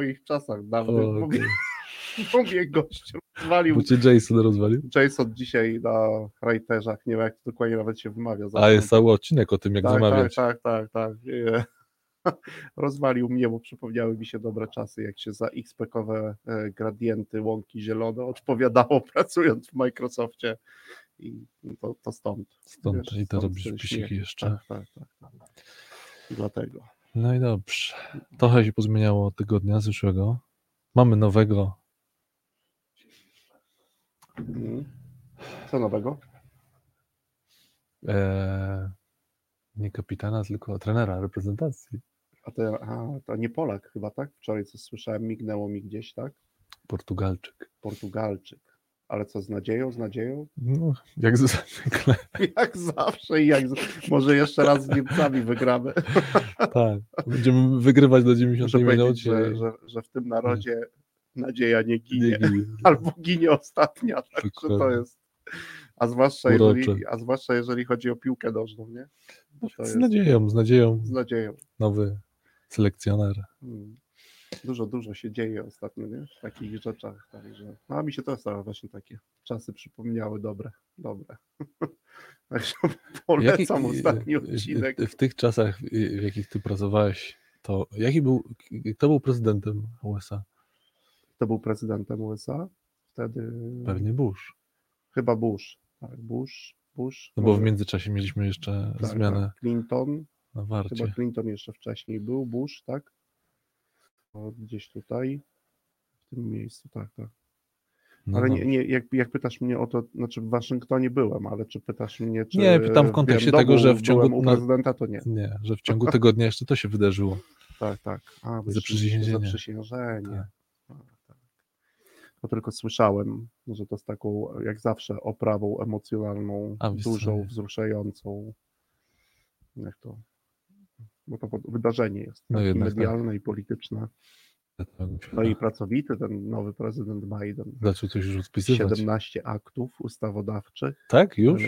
moich czasach dawnych. Mówię gościu, rozwalił. Bo cię Jason rozwalił? Jason dzisiaj na Rajterzach, nie wiem jak to dokładnie nawet się wymawia. A jest cały odcinek o tym, jak wymawiać. Tak. Rozwalił mnie, bo przypomniały mi się dobre czasy, jak się za XP-kowe gradienty, łąki zielone odpowiadało, pracując w Microsoftie. I to stąd. Stąd i to robisz pisiki jeszcze. Tak. Dlatego. No i dobrze. Trochę się pozmieniało od tygodnia zeszłego. Mamy nowego. Co nowego? Nie kapitana, tylko trenera reprezentacji. A to nie Polak chyba, tak? Wczoraj coś słyszałem, mignęło mi gdzieś, tak? Portugalczyk. Ale co, z nadzieją? No, jak zwykle. Jak zawsze i jak może jeszcze raz z Niemcami wygramy. Tak, będziemy wygrywać do 90 minut. Że w tym narodzie nadzieja nie ginie. Albo ginie ostatnia, także to jest... A zwłaszcza jeżeli chodzi o piłkę nożną, nie? Z nadzieją. Nowy selekcjoner. Dużo się dzieje ostatnio, nie? W takich rzeczach. Także. No, a mi się też właśnie takie czasy przypomniały dobre. Polecam ostatni odcinek. W tych czasach, w jakich ty pracowałeś, to kto był prezydentem USA? Kto był prezydentem USA? Wtedy... Pewnie Bush. Chyba Bush. Tak, Bush. No bo w międzyczasie mieliśmy jeszcze zmianę. Tak. Clinton. Na warcie. Chyba Clinton jeszcze wcześniej był. Bush, tak? Gdzieś tutaj, w tym miejscu, tak. Ale nie, jak pytasz mnie o to, znaczy w Waszyngtonie byłem, ale czy pytasz mnie, czy... Nie, pytam w kontekście tego, że w ciągu... u prezydenta, to nie. Nie, że w ciągu tygodnia jeszcze to się wydarzyło. Tak. A, zaprzysiężenie. Tak. To tylko słyszałem, że to z taką, jak zawsze, oprawą emocjonalną, dużą, wzruszającą. Jak to... Bo to wydarzenie jest medialne tak. I polityczne. No i pracowity ten nowy prezydent Biden. Zaczął coś już odpisywać. 17 aktów ustawodawczych. Tak, już?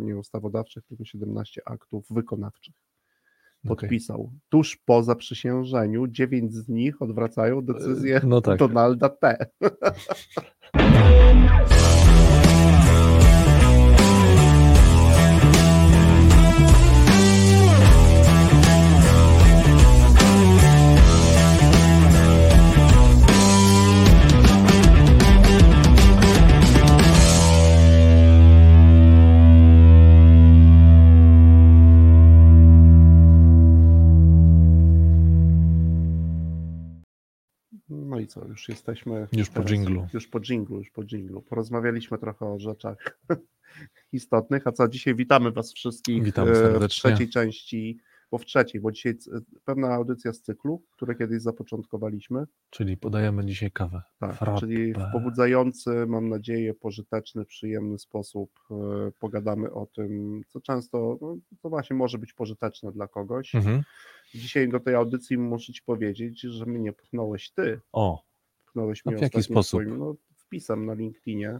Nie ustawodawczych, tylko 17 aktów wykonawczych. Podpisał. Okay. Tuż po zaprzysiężeniu 9 z nich odwracają decyzję Donalda T. I co, już jesteśmy... Już po dżinglu. Porozmawialiśmy trochę o rzeczach istotnych, a co, dzisiaj witamy Was wszystkich. Witam serdecznie. w trzeciej części, bo dzisiaj pewna audycja z cyklu, które kiedyś zapoczątkowaliśmy. Czyli podajemy dzisiaj kawę. Tak, Frappe. Czyli w pobudzający, mam nadzieję, pożyteczny, przyjemny sposób pogadamy o tym, co często, to właśnie może być pożyteczne dla kogoś. Mhm. Dzisiaj do tej audycji muszę Ci powiedzieć, że mnie pchnąłeś Ty. Pchnąłeś mnie w jaki sposób? Wpisem na LinkedInie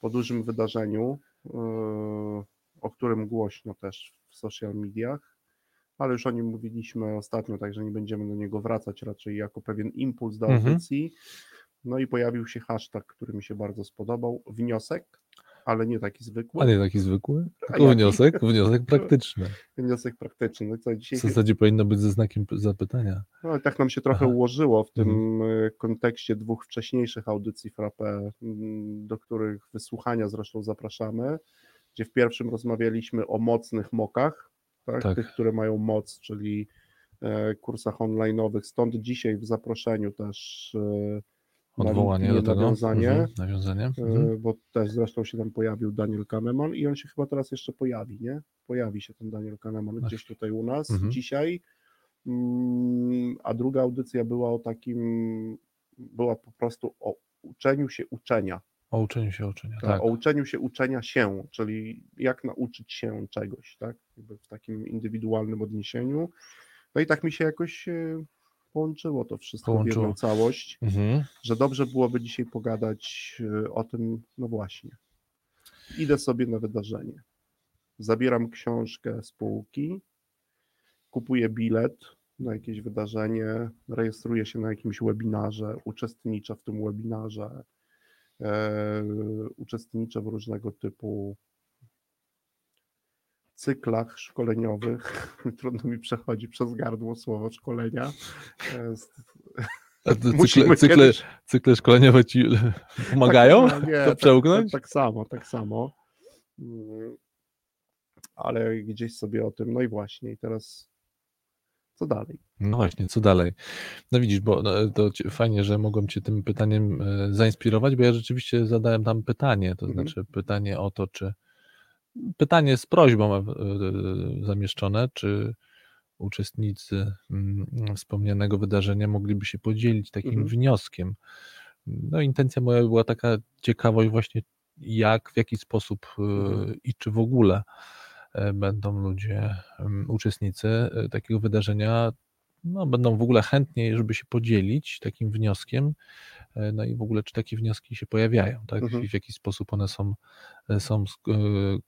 po dużym wydarzeniu, o którym głośno też w social mediach, ale już o nim mówiliśmy ostatnio, także nie będziemy do niego wracać raczej jako pewien impuls do audycji. No i pojawił się hashtag, który mi się bardzo spodobał, wniosek, ale nie taki zwykły. Tylko wniosek praktyczny. Wniosek praktyczny. W zasadzie powinno być ze znakiem zapytania. No ale tak nam się trochę ułożyło w tym kontekście dwóch wcześniejszych audycji Frappe, do których wysłuchania zresztą zapraszamy, gdzie w pierwszym rozmawialiśmy o mocnych mokach. Tak. Tych, które mają moc, czyli kursach online'owych. Stąd dzisiaj w zaproszeniu też odwołanie do tego, nawiązanie. Bo też zresztą się tam pojawił Daniel Kahneman i on się chyba teraz jeszcze pojawi, nie? Pojawi się ten Daniel Kahneman gdzieś tutaj u nas dzisiaj. A druga audycja była o takim, była po prostu o uczeniu się uczenia. O uczeniu się uczenia się, czyli jak nauczyć się czegoś, tak? Jakby w takim indywidualnym odniesieniu. No i tak mi się jakoś połączyło to wszystko w jedną całość, że dobrze byłoby dzisiaj pogadać o tym, no właśnie. Idę sobie na wydarzenie. Zabieram książkę z półki, kupuję bilet, na jakieś wydarzenie, rejestruje się na jakimś webinarze, uczestniczę w tym webinarze, uczestniczę w różnego typu cyklach szkoleniowych. Trudno mi przechodzi przez gardło słowo szkolenia. Cykle szkoleniowe ci pomagają tak, nie, to przełknąć? Tak samo. Ale gdzieś sobie o tym, no i właśnie, i teraz co dalej? No właśnie, co dalej? No widzisz, bo to fajnie, że mogłem cię tym pytaniem zainspirować, bo ja rzeczywiście zadałem tam pytanie, to znaczy pytanie o to, czy pytanie z prośbą zamieszczone, czy uczestnicy wspomnianego wydarzenia mogliby się podzielić takim wnioskiem. No intencja moja była taka ciekawość właśnie jak, w jaki sposób i czy w ogóle będą ludzie, uczestnicy takiego wydarzenia, no, będą w ogóle chętniej, żeby się podzielić takim wnioskiem, no i w ogóle czy takie wnioski się pojawiają, tak? I w jaki sposób one są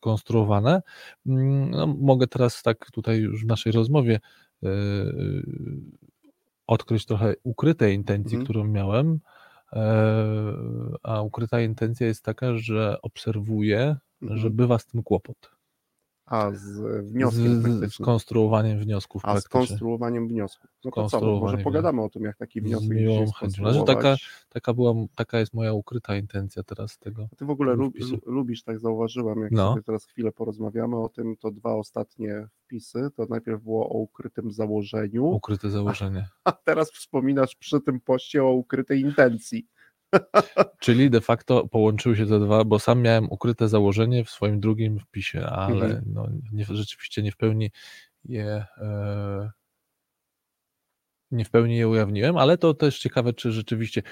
konstruowane. No, mogę teraz tak tutaj już w naszej rozmowie odkryć trochę ukrytej intencji, którą miałem, a ukryta intencja jest taka, że obserwuję, że bywa z tym kłopot. A z wnioskiem praktycznym. Z konstruowaniem wniosków praktycznych. A z konstruowaniem wniosków. No to co, może pogadamy o tym, jak taki wniosek dzisiaj skonstruować. Taka jest moja ukryta intencja teraz tego. A ty w ogóle lubisz, tak zauważyłam, jak sobie teraz chwilę porozmawiamy o tym, to dwa ostatnie wpisy, to najpierw było o ukrytym założeniu. Ukryte założenie. A teraz wspominasz przy tym poście o ukrytej intencji. Czyli de facto połączyły się te dwa, bo sam miałem ukryte założenie w swoim drugim wpisie, ale rzeczywiście nie w pełni je ujawniłem, ale to też ciekawe, czy rzeczywiście,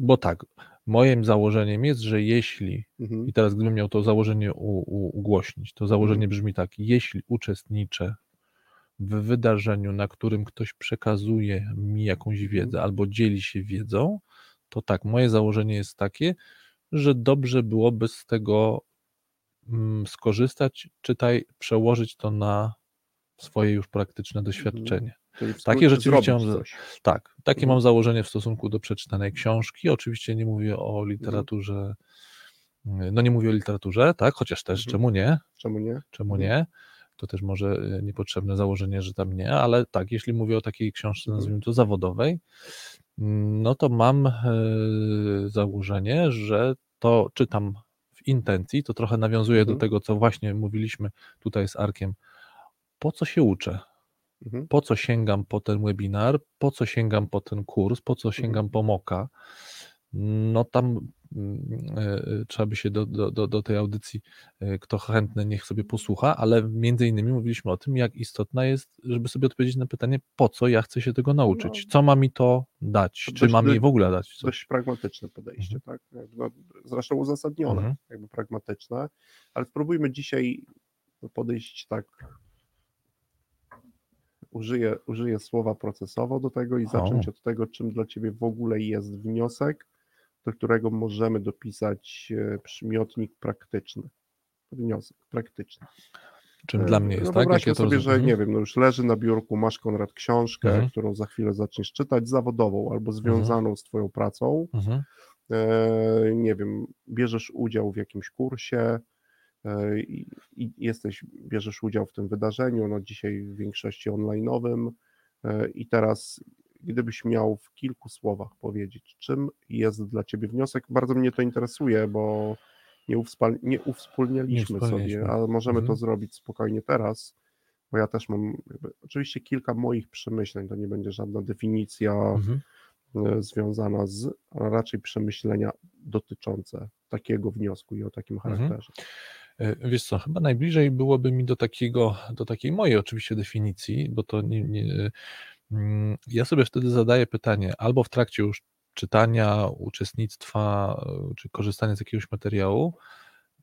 bo tak, moim założeniem jest, że jeśli, i teraz gdybym miał to założenie ugłośnić, to założenie brzmi tak, jeśli uczestniczę w wydarzeniu, na którym ktoś przekazuje mi jakąś wiedzę albo dzieli się wiedzą, to tak, moje założenie jest takie, że dobrze byłoby z tego skorzystać, czytaj, przełożyć to na swoje już praktyczne doświadczenie. Takie rzeczywiście mam założenie w stosunku do przeczytanej książki. Oczywiście nie mówię o literaturze, tak, chociaż też czemu nie? To też może niepotrzebne założenie, że tam nie, ale tak, jeśli mówię o takiej książce, nazwijmy to zawodowej, no to mam założenie, że to czytam w intencji, to trochę nawiązuje do tego, co właśnie mówiliśmy tutaj z Arkiem. Po co się uczę? Po co sięgam po ten webinar? Po co sięgam po ten kurs? Po co sięgam po MOOC-a? No tam trzeba by się do tej audycji, kto chętny niech sobie posłucha, ale między innymi mówiliśmy o tym, jak istotna jest, żeby sobie odpowiedzieć na pytanie, po co ja chcę się tego nauczyć, co ma mi to dać, to czy ma mi w ogóle dać coś. Dość pragmatyczne podejście, tak? Zresztą uzasadnione, jakby pragmatyczne, ale spróbujmy dzisiaj podejść tak, użyję słowa procesowo do tego i zacząć od tego, czym dla ciebie w ogóle jest wniosek, do którego możemy dopisać przymiotnik praktyczny. Wniosek praktyczny. Czym dla mnie jest, tak? Wyobraźmy sobie, że nie wiem, no już leży na biurku, masz Konrad książkę, którą za chwilę zaczniesz czytać, zawodową albo związaną z twoją pracą. Nie wiem, bierzesz udział w jakimś kursie i bierzesz udział w tym wydarzeniu, no dzisiaj w większości online'owym i teraz gdybyś miał w kilku słowach powiedzieć, czym jest dla ciebie wniosek. Bardzo mnie to interesuje, bo nie uwspólnialiśmy sobie, ale możemy to zrobić spokojnie teraz, bo ja też mam oczywiście kilka moich przemyśleń, to nie będzie żadna definicja związana z, a raczej przemyślenia dotyczące takiego wniosku i o takim charakterze. Wiesz co, chyba najbliżej byłoby mi do takiej mojej oczywiście definicji, bo to nie ja sobie wtedy zadaję pytanie, albo w trakcie już czytania, uczestnictwa, czy korzystania z jakiegoś materiału,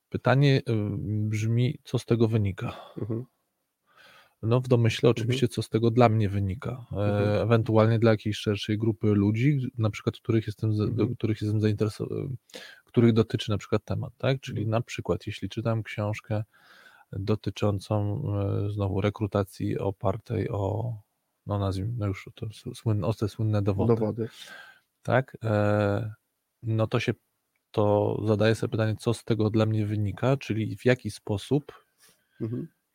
pytanie brzmi, co z tego wynika? No w domyśle oczywiście, co z tego dla mnie wynika, ewentualnie dla jakiejś szerszej grupy ludzi, na przykład których jestem zainteresowany, których dotyczy na przykład temat, tak? Czyli na przykład jeśli czytam książkę dotyczącą znowu rekrutacji opartej o no nazwijmy, no już to słynne dowody. Tak? No to się, to zadaję sobie pytanie, co z tego dla mnie wynika, czyli w jaki sposób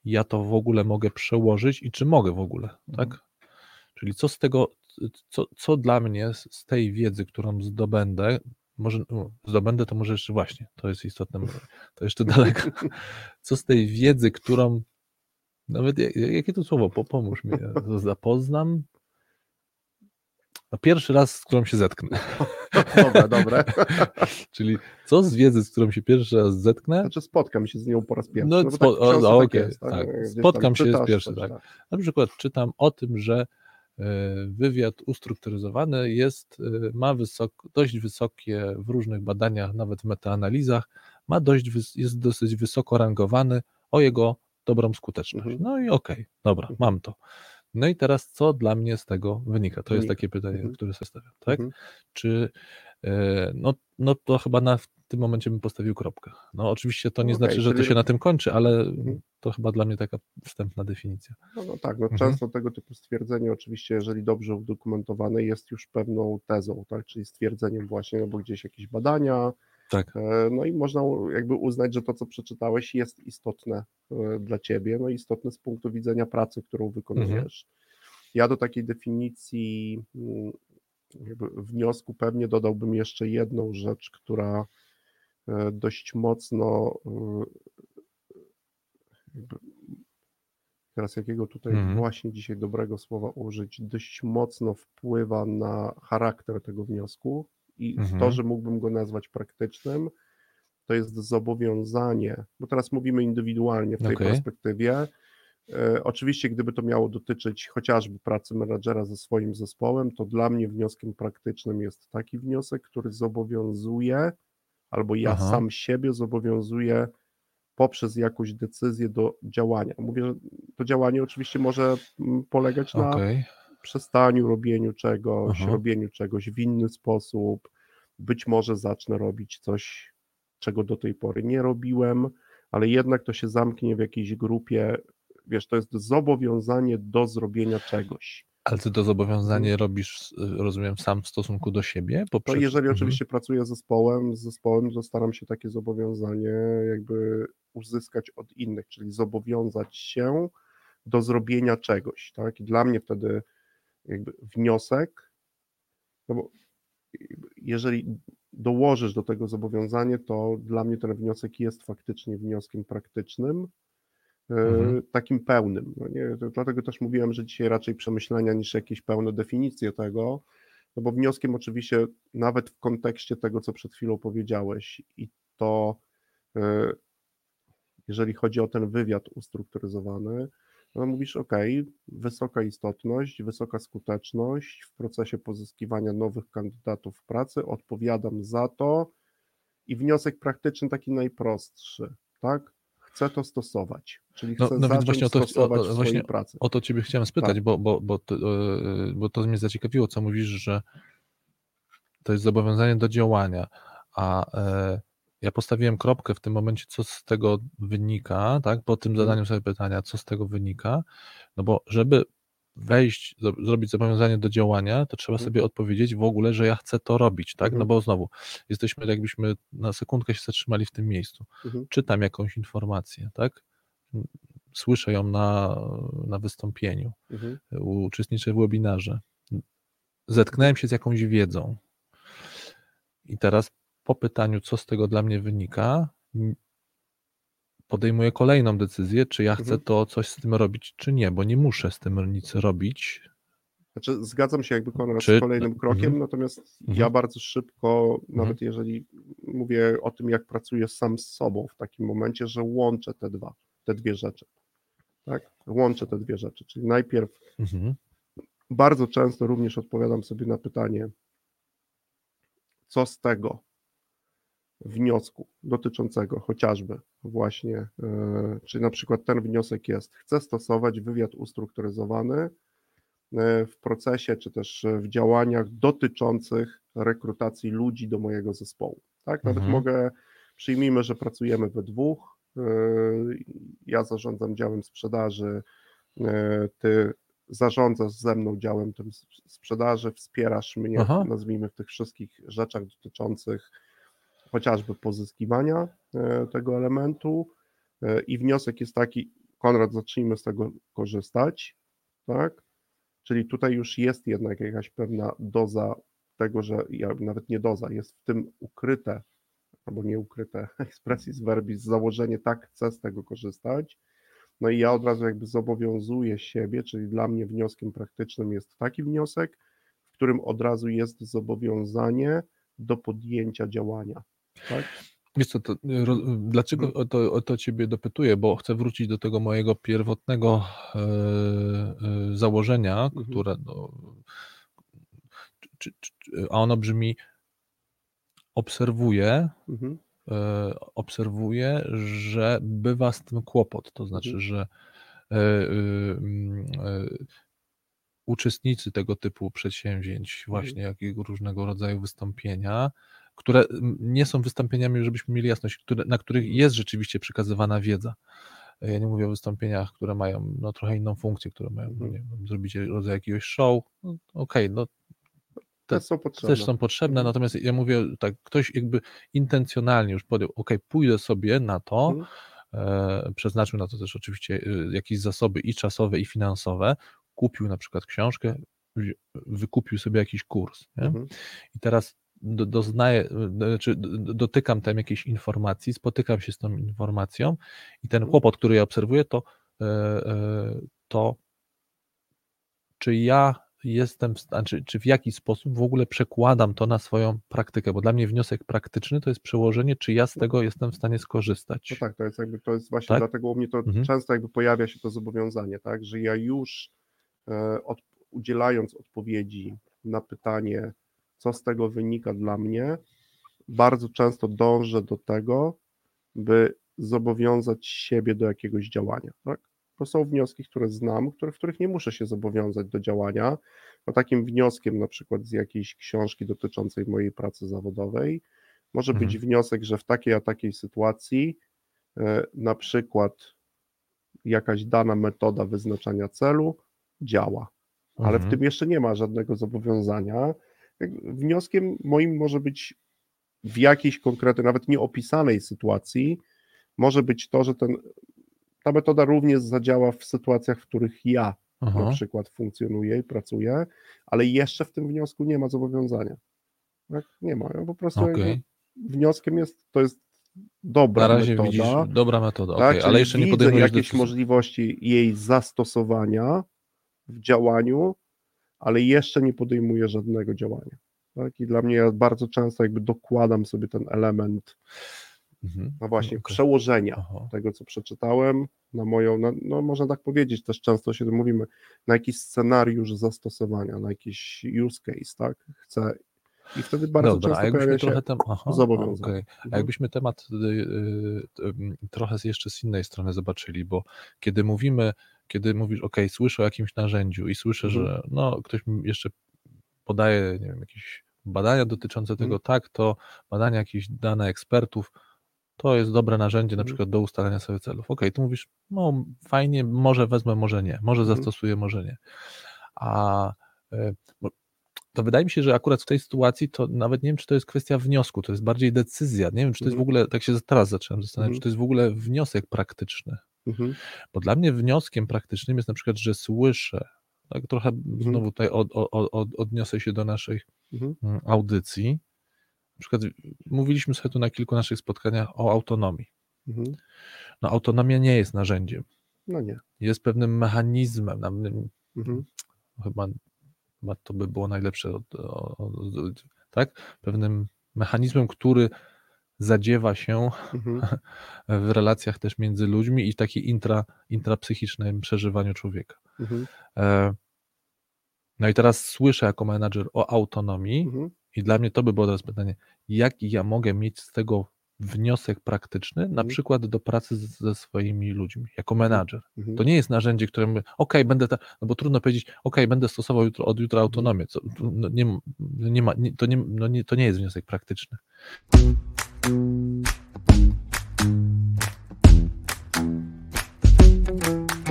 ja to w ogóle mogę przełożyć i czy mogę w ogóle, tak? Czyli co z tego, co dla mnie z tej wiedzy, którą zdobędę, to może jeszcze właśnie, to jest istotne, to jeszcze daleko. Co z tej wiedzy, którą, nawet jakie to słowo, pomóż mi, zapoznam. No pierwszy raz, z którą się zetknę. Dobra. Czyli co z wiedzy, z którą się pierwszy raz zetknę? Znaczy spotkam się z nią po raz pierwszy. No, tak. Spotkam się z pierwszy raz. Tak. Na przykład czytam o tym, że wywiad ustrukturyzowany dość wysokie w różnych badaniach, nawet w metaanalizach, jest dosyć wysoko rangowany o jego dobrą skuteczność. No i okej, dobra, mam to. No i teraz co dla mnie z tego wynika? To jest takie pytanie, które sobie stawiam. Tak? Czy, no to chyba w tym momencie bym postawił kropkę. No oczywiście to nie znaczy, że to się na tym kończy, ale to chyba dla mnie taka wstępna definicja. No tak, często tego typu stwierdzenie oczywiście, jeżeli dobrze udokumentowane, jest już pewną tezą, tak? Czyli stwierdzeniem właśnie, bo gdzieś jakieś badania, tak. No i można jakby uznać, że to, co przeczytałeś, jest istotne dla ciebie, no istotne z punktu widzenia pracy, którą wykonujesz. Ja do takiej definicji jakby wniosku pewnie dodałbym jeszcze jedną rzecz, która dość mocno jakby, teraz jakiego tutaj właśnie dzisiaj dobrego słowa użyć, dość mocno wpływa na charakter tego wniosku. I to, że mógłbym go nazwać praktycznym, to jest zobowiązanie, bo teraz mówimy indywidualnie w tej perspektywie. Oczywiście, gdyby to miało dotyczyć chociażby pracy menadżera ze swoim zespołem, to dla mnie wnioskiem praktycznym jest taki wniosek, który zobowiązuje, albo ja sam siebie zobowiązuję poprzez jakąś decyzję do działania. Mówię, że to działanie oczywiście może polegać na przestaniu robieniu czegoś, robieniu czegoś w inny sposób, być może zacznę robić coś, czego do tej pory nie robiłem, ale jednak to się zamknie w jakiejś grupie, wiesz, to jest zobowiązanie do zrobienia czegoś. Ale ty to zobowiązanie robisz, rozumiem, sam w stosunku do siebie? Poprzez... To jeżeli oczywiście pracuję z zespołem, to staram się takie zobowiązanie jakby uzyskać od innych, czyli zobowiązać się do zrobienia czegoś, tak? I dla mnie wtedy jakby wniosek, no bo jeżeli dołożysz do tego zobowiązanie, to dla mnie ten wniosek jest faktycznie wnioskiem praktycznym, takim pełnym. No nie? Dlatego też mówiłem, że dzisiaj raczej przemyślenia niż jakieś pełne definicje tego, no bo wnioskiem oczywiście nawet w kontekście tego, co przed chwilą powiedziałeś i to, jeżeli chodzi o ten wywiad ustrukturyzowany, no mówisz, wysoka istotność, wysoka skuteczność w procesie pozyskiwania nowych kandydatów pracy, odpowiadam za to i wniosek praktyczny taki najprostszy, tak? Chcę to stosować, czyli chcę zacząć stosować w swojej pracy. O to ciebie chciałem spytać, tak. bo to mnie zaciekawiło, co mówisz, że to jest zobowiązanie do działania, a... Ja postawiłem kropkę w tym momencie, co z tego wynika, tak? Po tym zadaniu sobie pytania, co z tego wynika, no bo żeby zrobić zobowiązanie do działania, to trzeba sobie odpowiedzieć w ogóle, że ja chcę to robić, tak? No bo znowu, jesteśmy, jakbyśmy na sekundkę się zatrzymali w tym miejscu. Czytam jakąś informację, tak? Słyszę ją na wystąpieniu, uczestniczę w webinarze, zetknąłem się z jakąś wiedzą i teraz po pytaniu, co z tego dla mnie wynika, podejmuję kolejną decyzję, czy ja chcę to coś z tym robić, czy nie, bo nie muszę z tym nic robić. Znaczy, zgadzam się jakby Konrad z kolejnym krokiem, natomiast ja bardzo szybko, nawet jeżeli mówię o tym, jak pracuję sam z sobą w takim momencie, że łączę te dwie rzeczy. Tak? Łączę te dwie rzeczy, czyli najpierw bardzo często również odpowiadam sobie na pytanie, co z tego wniosku dotyczącego chociażby właśnie, czy na przykład ten wniosek jest, chcę stosować wywiad ustrukturyzowany w procesie, czy też w działaniach dotyczących rekrutacji ludzi do mojego zespołu. Tak, nawet przyjmijmy, że pracujemy we dwóch, ja zarządzam działem sprzedaży, ty zarządzasz ze mną działem tym sprzedaży, wspierasz mnie, nazwijmy, w tych wszystkich rzeczach dotyczących chociażby pozyskiwania tego elementu i wniosek jest taki, Konrad, zacznijmy z tego korzystać, tak? Czyli tutaj już jest jednak jakaś pewna doza tego, że nawet nie doza, jest w tym ukryte, albo nie ukryte, expressis verbis, założenie, tak, chcę z tego korzystać. No i ja od razu jakby zobowiązuję siebie, czyli dla mnie wnioskiem praktycznym jest taki wniosek, w którym od razu jest zobowiązanie do podjęcia działania. Tak? Wiesz co, to, dlaczego o to Ciebie dopytuję, bo chcę wrócić do tego mojego pierwotnego założenia, które a ono brzmi: obserwuję, że bywa z tym kłopot, to znaczy, że uczestnicy tego typu przedsięwzięć, właśnie jakiego różnego rodzaju wystąpienia, które nie są wystąpieniami, żebyśmy mieli jasność, na których jest rzeczywiście przekazywana wiedza. Ja nie mówię o wystąpieniach, które mają trochę inną funkcję, które mają zrobić rodzaj jakiegoś show, też są potrzebne, natomiast ja mówię tak, ktoś jakby intencjonalnie już podjął, pójdę sobie na to, przeznaczył na to też oczywiście jakieś zasoby i czasowe, i finansowe, kupił na przykład książkę, wykupił sobie jakiś kurs, nie? I teraz dotykam tam jakiejś informacji, spotykam się z tą informacją i ten kłopot, który ja obserwuję, to czy ja jestem, czy w jaki sposób w ogóle przekładam to na swoją praktykę, bo dla mnie wniosek praktyczny to jest przełożenie, czy ja z tego jestem w stanie skorzystać. No tak, to jest właśnie dlatego u mnie to często jakby pojawia się to zobowiązanie, tak, że ja już udzielając odpowiedzi na pytanie, co z tego wynika dla mnie, bardzo często dążę do tego, by zobowiązać siebie do jakiegoś działania, tak? To są wnioski, które znam, w których nie muszę się zobowiązać do działania. No takim wnioskiem na przykład z jakiejś książki dotyczącej mojej pracy zawodowej może być wniosek, że w takiej a takiej sytuacji na przykład jakaś dana metoda wyznaczania celu działa, ale w tym jeszcze nie ma żadnego zobowiązania. Wnioskiem moim może być w jakiejś konkretnej, nawet nieopisanej sytuacji, może być to, że ta metoda również zadziała w sytuacjach, w których ja na przykład funkcjonuję i pracuję, ale jeszcze w tym wniosku nie ma zobowiązania. Tak? Nie ma. Po prostu wnioskiem to jest dobra metoda. Na razie metoda, widzisz, dobra metoda, tak? Ale jeszcze nie podejmujesz jakieś możliwości jej zastosowania w działaniu, ale jeszcze nie podejmuję żadnego działania. Tak? I dla mnie ja bardzo często jakby dokładam sobie ten element przełożenia tego, co przeczytałem, na moją, można tak powiedzieć, też często się mówimy, na jakiś scenariusz zastosowania, na jakiś use case, tak? Chcę. I wtedy bardzo często pojawia się zobowiązanie. A jakbyśmy temat trochę jeszcze z innej strony zobaczyli, bo kiedy mówisz, słyszę o jakimś narzędziu i słyszę, że ktoś jeszcze podaje, nie wiem, jakieś badania dotyczące tego, to badania jakichś dane ekspertów, to jest dobre narzędzie na przykład do ustalania sobie celów. Tu mówisz, fajnie, może wezmę, może nie, może zastosuję, może nie. A to wydaje mi się, że akurat w tej sytuacji to nawet nie wiem, czy to jest kwestia wniosku, to jest bardziej decyzja. Nie wiem, czy to jest w ogóle, tak się teraz zacząłem zastanawiać, czy to jest w ogóle wniosek praktyczny. Bo dla mnie wnioskiem praktycznym jest na przykład, że słyszę, tak trochę znowu tutaj odniosę się do naszej audycji. Na przykład mówiliśmy sobie tu na kilku naszych spotkaniach o autonomii. Autonomia nie jest narzędziem. Nie. Jest pewnym mechanizmem. Chyba to by było najlepsze, tak? Pewnym mechanizmem, który zadziewa się w relacjach też między ludźmi i w takim intrapsychicznym przeżywaniu człowieka. I teraz słyszę jako menadżer o autonomii i dla mnie to by było teraz pytanie, jaki ja mogę mieć z tego wniosek praktyczny, na przykład do pracy ze swoimi ludźmi, jako menadżer. To nie jest narzędzie, które mówię, będę, no bo trudno powiedzieć, będę stosował od jutra autonomię. To nie jest wniosek praktyczny.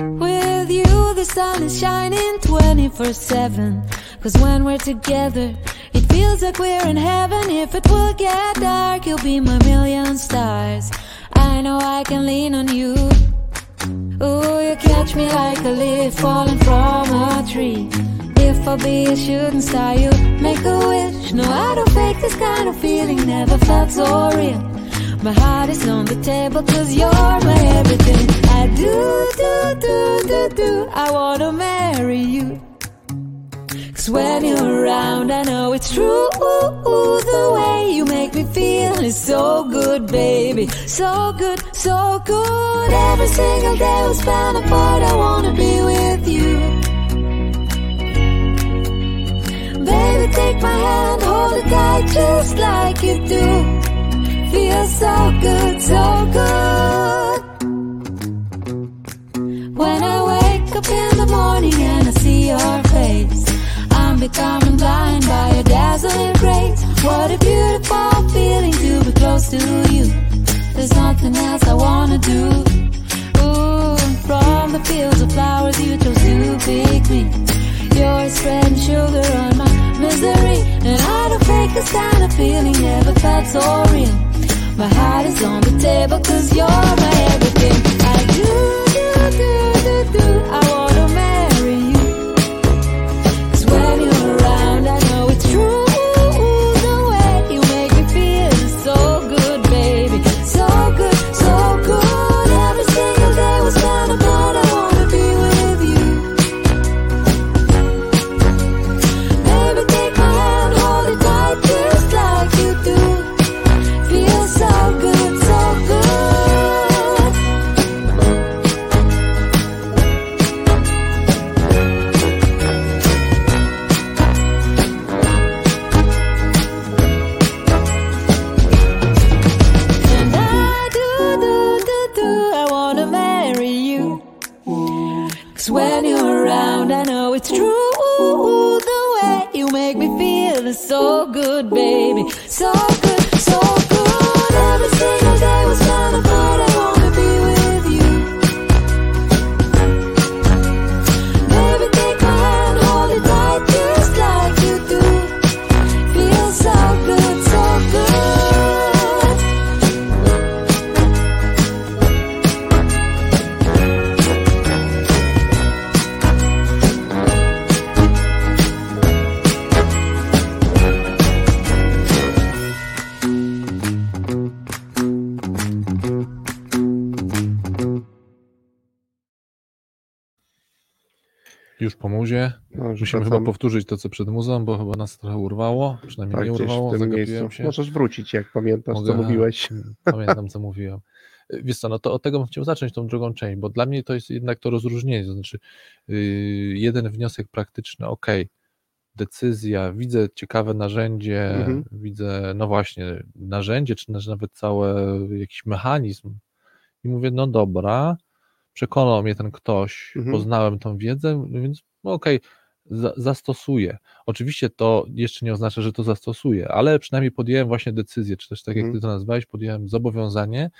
With you the sun is shining 24/7. Cause when we're together, it feels like we're in heaven. If it will get dark, you'll be my million stars. I know I can lean on you. Ooh, you catch me like a leaf falling from a tree. If I be a shooting star, you make a wish. No, I don't fake this kind of feeling, never felt so real. My heart is on the table, cause you're my everything. I do, do, do, do, do, I wanna marry you. Cause when you're around, I know it's true. Ooh, ooh, the way you make me feel is so good, baby. So good, so good. Every single day was found apart, I wanna be with you. Baby, take my hand, hold it tight, just like you do. Feels so good, so good. When I wake up in the morning and I see your face, I'm becoming blind by your dazzling grace. What a beautiful feeling to be close to you. There's nothing else I wanna do. Ooh, from the fields of flowers you chose to pick me. You're spreading sugar on my misery. And I don't fake this kind of feeling, never felt so real. My heart is on the table, cause you're my everything. I do, do, do, do, do, I wanna marry you. Cause when you're around, I know it's true. The way you make me feel is so good, baby. So good, so good. Every single day was found apart, I wanna be with you. Baby, take my hand, hold it tight, just like you do. So good, so good. And I do, do, do, do, I wanna marry you. Cause when you're around, I know it's true. The way you make me feel is so good, baby. So good, so good. Every single day was found apart, I wanna be with you. Baby, take my hand, hold it tight, just like you do. Feels so good, so już po muzie. No, musimy chyba powtórzyć to, co przed muzą, bo chyba nas trochę urwało, przynajmniej tak, mnie urwało, zagapiłem się. Możesz wrócić, jak pamiętasz, mogę, co mówiłeś. Pamiętam, co mówiłem. Wiesz co, no to od tego bym chciał zacząć tą drugą część, bo dla mnie to jest jednak to rozróżnienie, to znaczy jeden wniosek praktyczny, okej, decyzja, widzę ciekawe narzędzie, widzę, no właśnie, narzędzie, czy nawet cały jakiś mechanizm i mówię, no dobra, przekonał mnie ten ktoś, poznałem tą wiedzę, więc zastosuję. Oczywiście to jeszcze nie oznacza, że to zastosuję, ale przynajmniej podjąłem właśnie decyzję, czy też tak jak ty to nazwałeś, podjąłem zobowiązanie.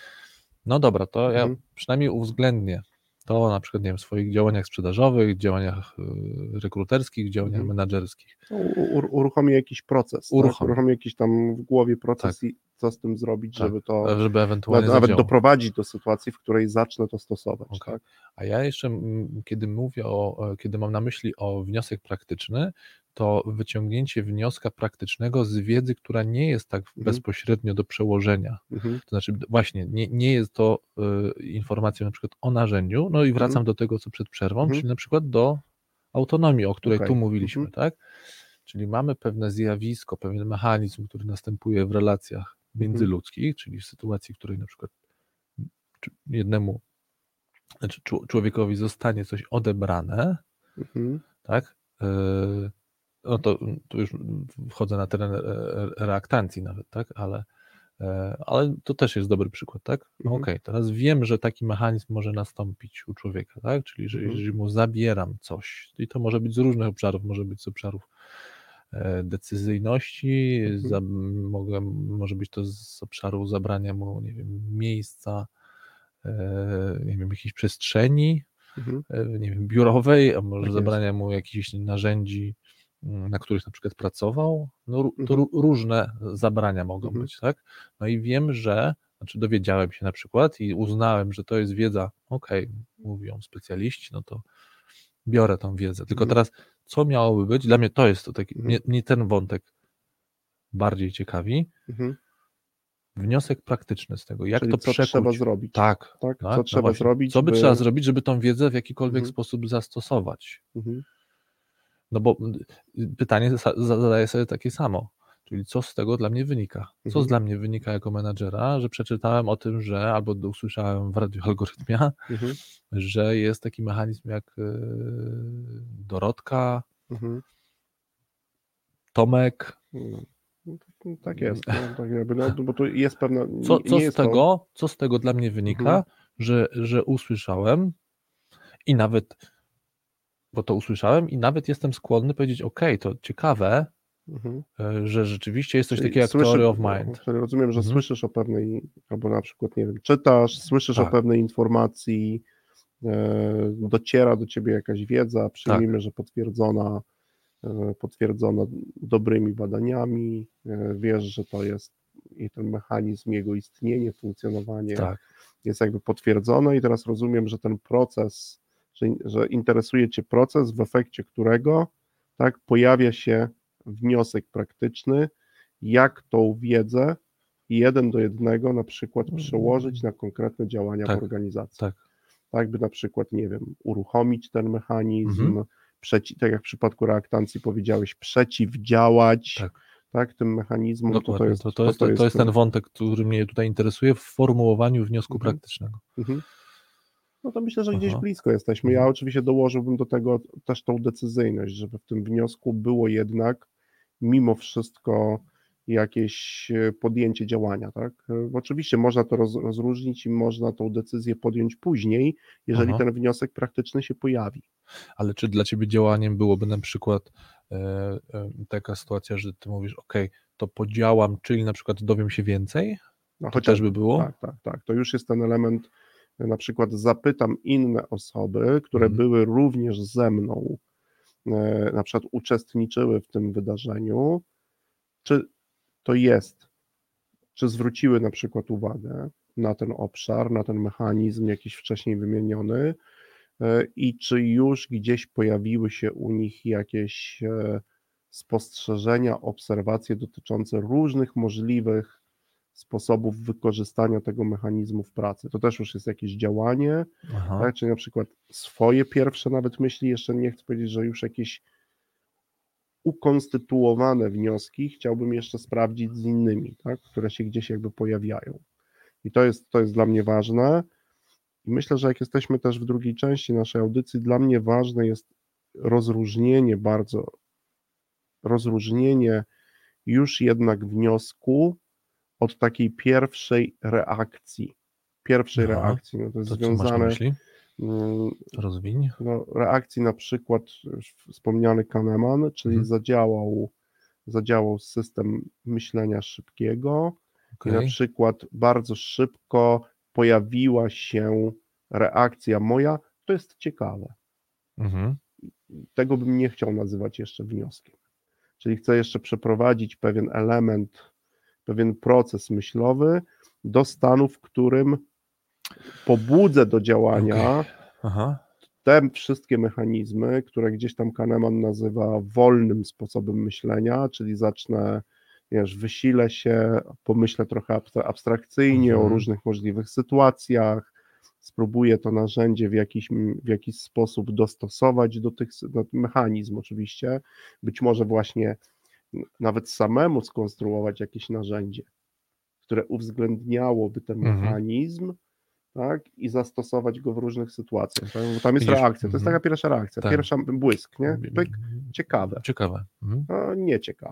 No dobra, to ja przynajmniej uwzględnię to na przykład, nie wiem, w swoich działaniach sprzedażowych, działaniach rekruterskich, działaniach menadżerskich. Uruchomię jakiś proces, uruchomię jakiś tam w głowie proces i co z tym zrobić, żeby to ewentualnie nawet doprowadzić do sytuacji, w której zacznę to stosować. Tak? A ja jeszcze, kiedy mam na myśli o wniosek praktyczny, to wyciągnięcie wnioska praktycznego z wiedzy, która nie jest tak bezpośrednio do przełożenia. To znaczy właśnie nie jest to informacja na przykład o narzędziu, no i wracam do tego, co przed przerwą, czyli na przykład do autonomii, o której tu mówiliśmy, tak? Czyli mamy pewne zjawisko, pewien mechanizm, który następuje w relacjach międzyludzkich, czyli w sytuacji, w której na przykład jednemu człowiekowi zostanie coś odebrane, tak? No to tu już wchodzę na teren reaktancji nawet, tak? Ale to też jest dobry przykład, tak? No teraz wiem, że taki mechanizm może nastąpić u człowieka, tak? Czyli że jeżeli mu zabieram coś, i to może być z różnych obszarów, może być z obszarów decyzyjności, może być to z obszaru zabrania mu, nie wiem, miejsca, nie wiem, jakiejś przestrzeni, nie wiem, biurowej, a może zabrania mu jakichś narzędzi, na których na przykład pracował, no to różne zabrania mogą być, tak? No i wiem, że, znaczy dowiedziałem się na przykład i uznałem, że to jest wiedza, okej, mówią specjaliści, no to biorę tą wiedzę. Tylko teraz, co miałoby być? Dla mnie to jest to taki, mnie ten wątek bardziej ciekawi. Wniosek praktyczny z tego, jak czyli to co przekuć. Trzeba zrobić. Tak, co trzeba zrobić. Co by trzeba zrobić, żeby tą wiedzę w jakikolwiek sposób zastosować? No bo pytanie zadaję sobie takie samo, czyli co z tego dla mnie wynika? Co dla mnie wynika jako menadżera, że przeczytałem o tym, że albo usłyszałem w radiu Algorytmia, że jest taki mechanizm jak Dorotka, Tomek. Tak jest, bo tu jest pewna... Co z tego dla mnie wynika, że usłyszałem i nawet... Bo to usłyszałem i nawet jestem skłonny powiedzieć, okej, to ciekawe, że rzeczywiście jest coś takiego jak theory of mind. Rozumiem, że słyszysz o pewnej, albo na przykład, nie wiem, czytasz, słyszysz o pewnej informacji, dociera do ciebie jakaś wiedza, przyjmijmy, że potwierdzona dobrymi badaniami, wiesz, że to jest i ten mechanizm, jego istnienie, funkcjonowanie jest jakby potwierdzone i teraz rozumiem, że ten proces, że interesuje cię proces, w efekcie którego pojawia się wniosek praktyczny, jak tą wiedzę 1 do 1 na przykład przełożyć na konkretne działania w organizacji. Tak by na przykład, nie wiem, uruchomić ten mechanizm, tak jak w przypadku reaktancji powiedziałeś, przeciwdziałać tym mechanizmom. Dokładnie, to jest ten wątek, który mnie tutaj interesuje w formułowaniu wniosku praktycznego. No to myślę, że gdzieś blisko jesteśmy. Ja oczywiście dołożyłbym do tego też tą decyzyjność, żeby w tym wniosku było jednak mimo wszystko jakieś podjęcie działania, tak? Oczywiście można to rozróżnić i można tą decyzję podjąć później, jeżeli ten wniosek praktyczny się pojawi. Ale czy dla ciebie działaniem byłoby na przykład taka sytuacja, że ty mówisz, okej, to podziałam, czyli na przykład dowiem się więcej? No, to też by było? Tak. To już jest ten element, na przykład zapytam inne osoby, które były również ze mną, na przykład uczestniczyły w tym wydarzeniu, czy zwróciły na przykład uwagę na ten obszar, na ten mechanizm jakiś wcześniej wymieniony i czy już gdzieś pojawiły się u nich jakieś spostrzeżenia, obserwacje dotyczące różnych możliwych sposobów wykorzystania tego mechanizmu w pracy. To też już jest jakieś działanie, tak? Czyli na przykład swoje pierwsze nawet myśli, jeszcze nie chcę powiedzieć, że już jakieś ukonstytuowane wnioski chciałbym jeszcze sprawdzić z innymi, tak? Które się gdzieś jakby pojawiają. I to jest dla mnie ważne. I myślę, że jak jesteśmy też w drugiej części naszej audycji, dla mnie ważne jest rozróżnienie już jednak wniosku od takiej pierwszej reakcji, no to jest związane... Rozwiń. No, reakcji na przykład wspomniany Kahneman, czyli zadziałał system myślenia szybkiego i na przykład bardzo szybko pojawiła się reakcja moja, to jest ciekawe. Tego bym nie chciał nazywać jeszcze wnioskiem. Czyli chcę jeszcze przeprowadzić pewien element, pewien proces myślowy do stanu, w którym pobudzę do działania te wszystkie mechanizmy, które gdzieś tam Kahneman nazywa wolnym sposobem myślenia, czyli zacznę, wysilę się, pomyślę trochę abstrakcyjnie o różnych możliwych sytuacjach, spróbuję to narzędzie w jakiś sposób dostosować do mechanizm oczywiście, być może właśnie nawet samemu skonstruować jakieś narzędzie, które uwzględniałoby ten mechanizm, i zastosować go w różnych sytuacjach. Tak? Bo tam jest reakcja, to jest taka pierwsza reakcja, pierwsza błysk, nie? Pyk, ciekawe.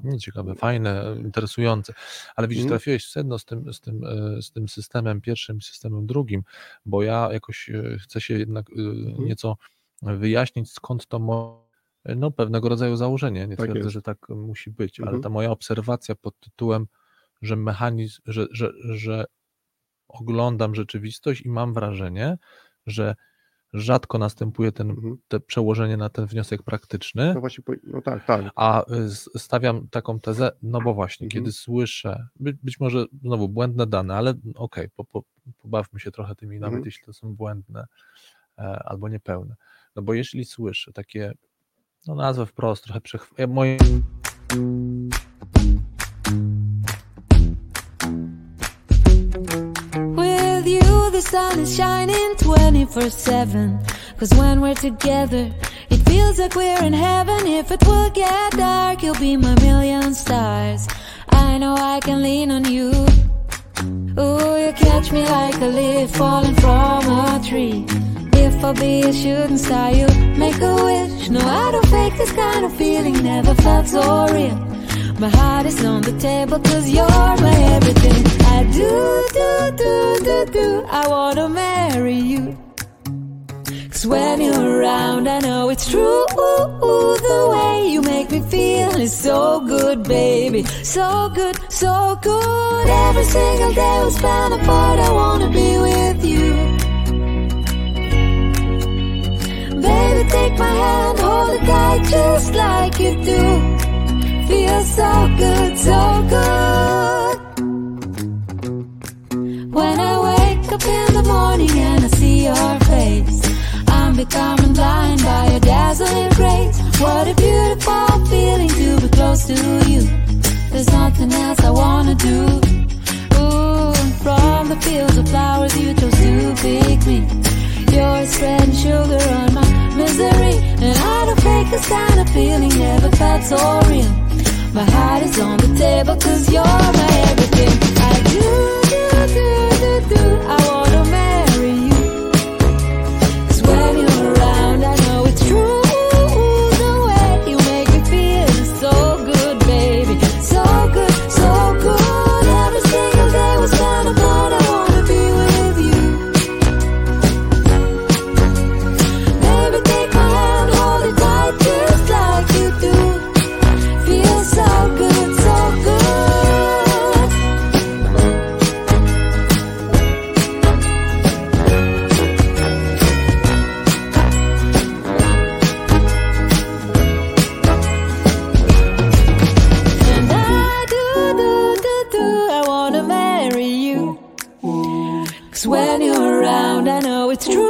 Nieciekawe, fajne, interesujące. Ale widzisz, trafiłeś w sedno z tym systemem pierwszym, systemem drugim, bo ja jakoś chcę się jednak nieco wyjaśnić, skąd to pewnego rodzaju założenie, nie twierdzę, że tak musi być, ale ta moja obserwacja pod tytułem, że mechanizm, że oglądam rzeczywistość i mam wrażenie, że rzadko następuje te przełożenie na ten wniosek praktyczny. No właśnie, no tak, tak. A stawiam taką tezę, no bo właśnie, kiedy słyszę, być może znowu błędne dane, ale okej, pobawmy się trochę tymi, nawet jeśli to są błędne albo niepełne. No bo jeśli słyszę takie, no nazwę wprost, trochę The sun is shining 24/7 'cause when we're together it feels like we're in heaven. If it will get dark, you'll be my million stars. I know I can lean on you. Ooh, you catch me like a leaf falling from a tree. If I be a shooting star, you make a wish. No, I don't fake this kind of feeling, never felt so real. My heart is on the table 'cause you're my everything. I do, do, do, do, do, I wanna marry you. 'Cause when you're around I know it's true. The way you make me feel is so good, baby. So good, so good. Every single day we spend apart, I wanna be with you. Baby, take my hand, hold it tight just like you do. Feels so good, so good. When I wake up in the morning and I see your face, I'm becoming blind by your dazzling grace. What a beautiful feeling to be close to you. There's nothing else I wanna do. Ooh, from the fields of flowers you chose to pick me. You're spreading sugar on my misery, and I don't fake this kind of feeling, never felt so real. My heart is on the table 'cause you're my everything. I do, do, do, do, do, I wanna marry you. 'Cause when you're around I know it's true. The way you make me feel is so good, baby. So good, so good. Every single day we spend apart, I wanna be with you. Baby, take my hand, hold it tight just like you do. So good, so good. And I do, do, do, do, I wanna marry you. 'Cause when you're around I know it's true.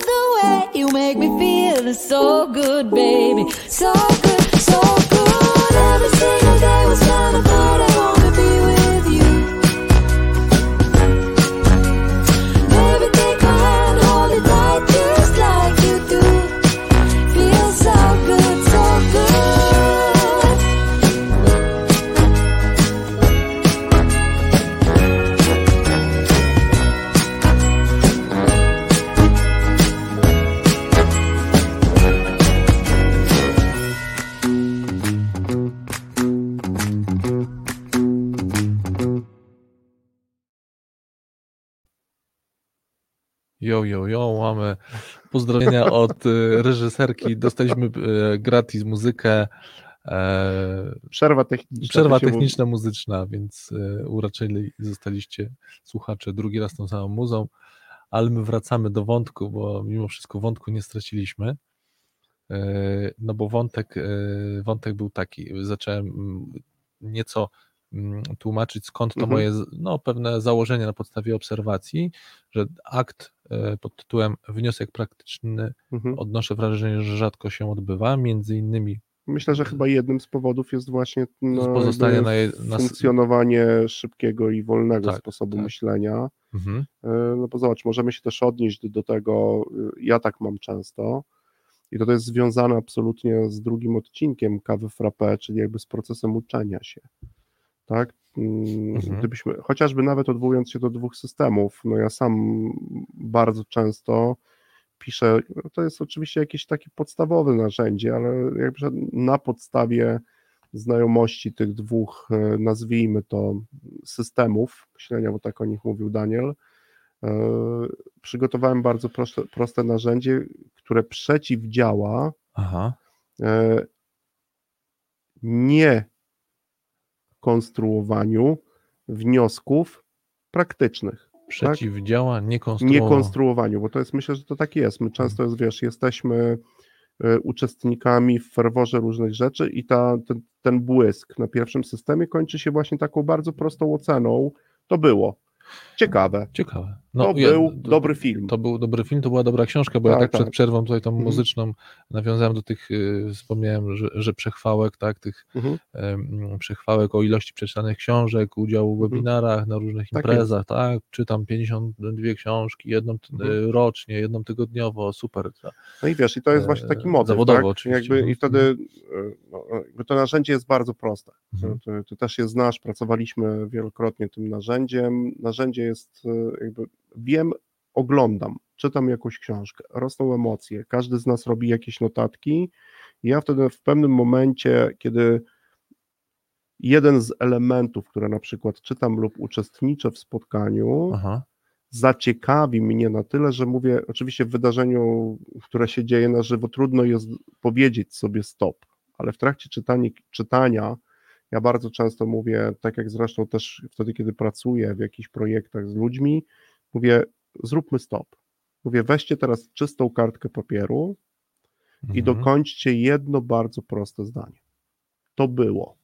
The way you make me feel is so good, baby. So good, so good. Every single day was kind of hard, I wanna be with you. Baby, take my hand, hold it tight just like you do. Feels so good, so good. Jo, mamy pozdrowienia od reżyserki, dostaliśmy gratis muzykę. Przerwa techniczna muzyczna, więc uraczyli zostaliście słuchacze drugi raz tą samą muzą, ale my wracamy do wątku, bo mimo wszystko wątku nie straciliśmy, no bo wątek był taki, zacząłem nieco tłumaczyć, skąd to moje pewne założenia na podstawie obserwacji, że akt pod tytułem wniosek praktyczny odnoszę wrażenie, że rzadko się odbywa, między innymi. Myślę, że chyba jednym z powodów jest właśnie funkcjonowanie szybkiego i wolnego sposobu myślenia. No bo zobacz, możemy się też odnieść do tego, ja tak mam często, i to jest związane absolutnie z drugim odcinkiem Kawy Frappe, czyli jakby z procesem uczenia się. Tak? Gdybyśmy, chociażby nawet odwołując się do dwóch systemów, no ja sam bardzo często piszę, no to jest oczywiście jakieś takie podstawowe narzędzie, ale jakby na podstawie znajomości tych dwóch, nazwijmy to, systemów myślenia, bo tak o nich mówił Daniel, przygotowałem bardzo proste narzędzie, które przeciwdziała nie konstruowaniu wniosków praktycznych. Przeciwdziała niekonstruowaniu, bo to jest, myślę, że to tak jest. My często jest, wiesz, jesteśmy uczestnikami w ferworze różnych rzeczy i ten błysk na pierwszym systemie kończy się właśnie taką bardzo prostą oceną. To było ciekawe. No, to był dobry film. To był dobry film, to była dobra książka, bo tak. Przed przerwą tutaj tą muzyczną nawiązałem do tych, wspomniałem, że przechwałek, tak, tych przechwałek o ilości przeczytanych książek, udziału w webinarach, na różnych imprezach, tak, czytam 52 książki, jedną rocznie, jedną tygodniowo, super. Tak. No i wiesz, i to jest właśnie taki motyw, zawodowo, tak? Oczywiście. Jakby, i wtedy to narzędzie jest bardzo proste. Ty też je znasz, pracowaliśmy wielokrotnie tym narzędziem. Narzędzie jest jakby wiem, oglądam, czytam jakąś książkę, rosną emocje, każdy z nas robi jakieś notatki i ja wtedy w pewnym momencie, kiedy jeden z elementów, które na przykład czytam lub uczestniczę w spotkaniu, zaciekawi mnie na tyle, że mówię, oczywiście w wydarzeniu, które się dzieje na żywo, trudno jest powiedzieć sobie stop, ale w trakcie czytania ja bardzo często mówię, tak jak zresztą też wtedy, kiedy pracuję w jakichś projektach z ludźmi, mówię, zróbmy stop. Mówię, weźcie teraz czystą kartkę papieru i dokończcie jedno bardzo proste zdanie. To było.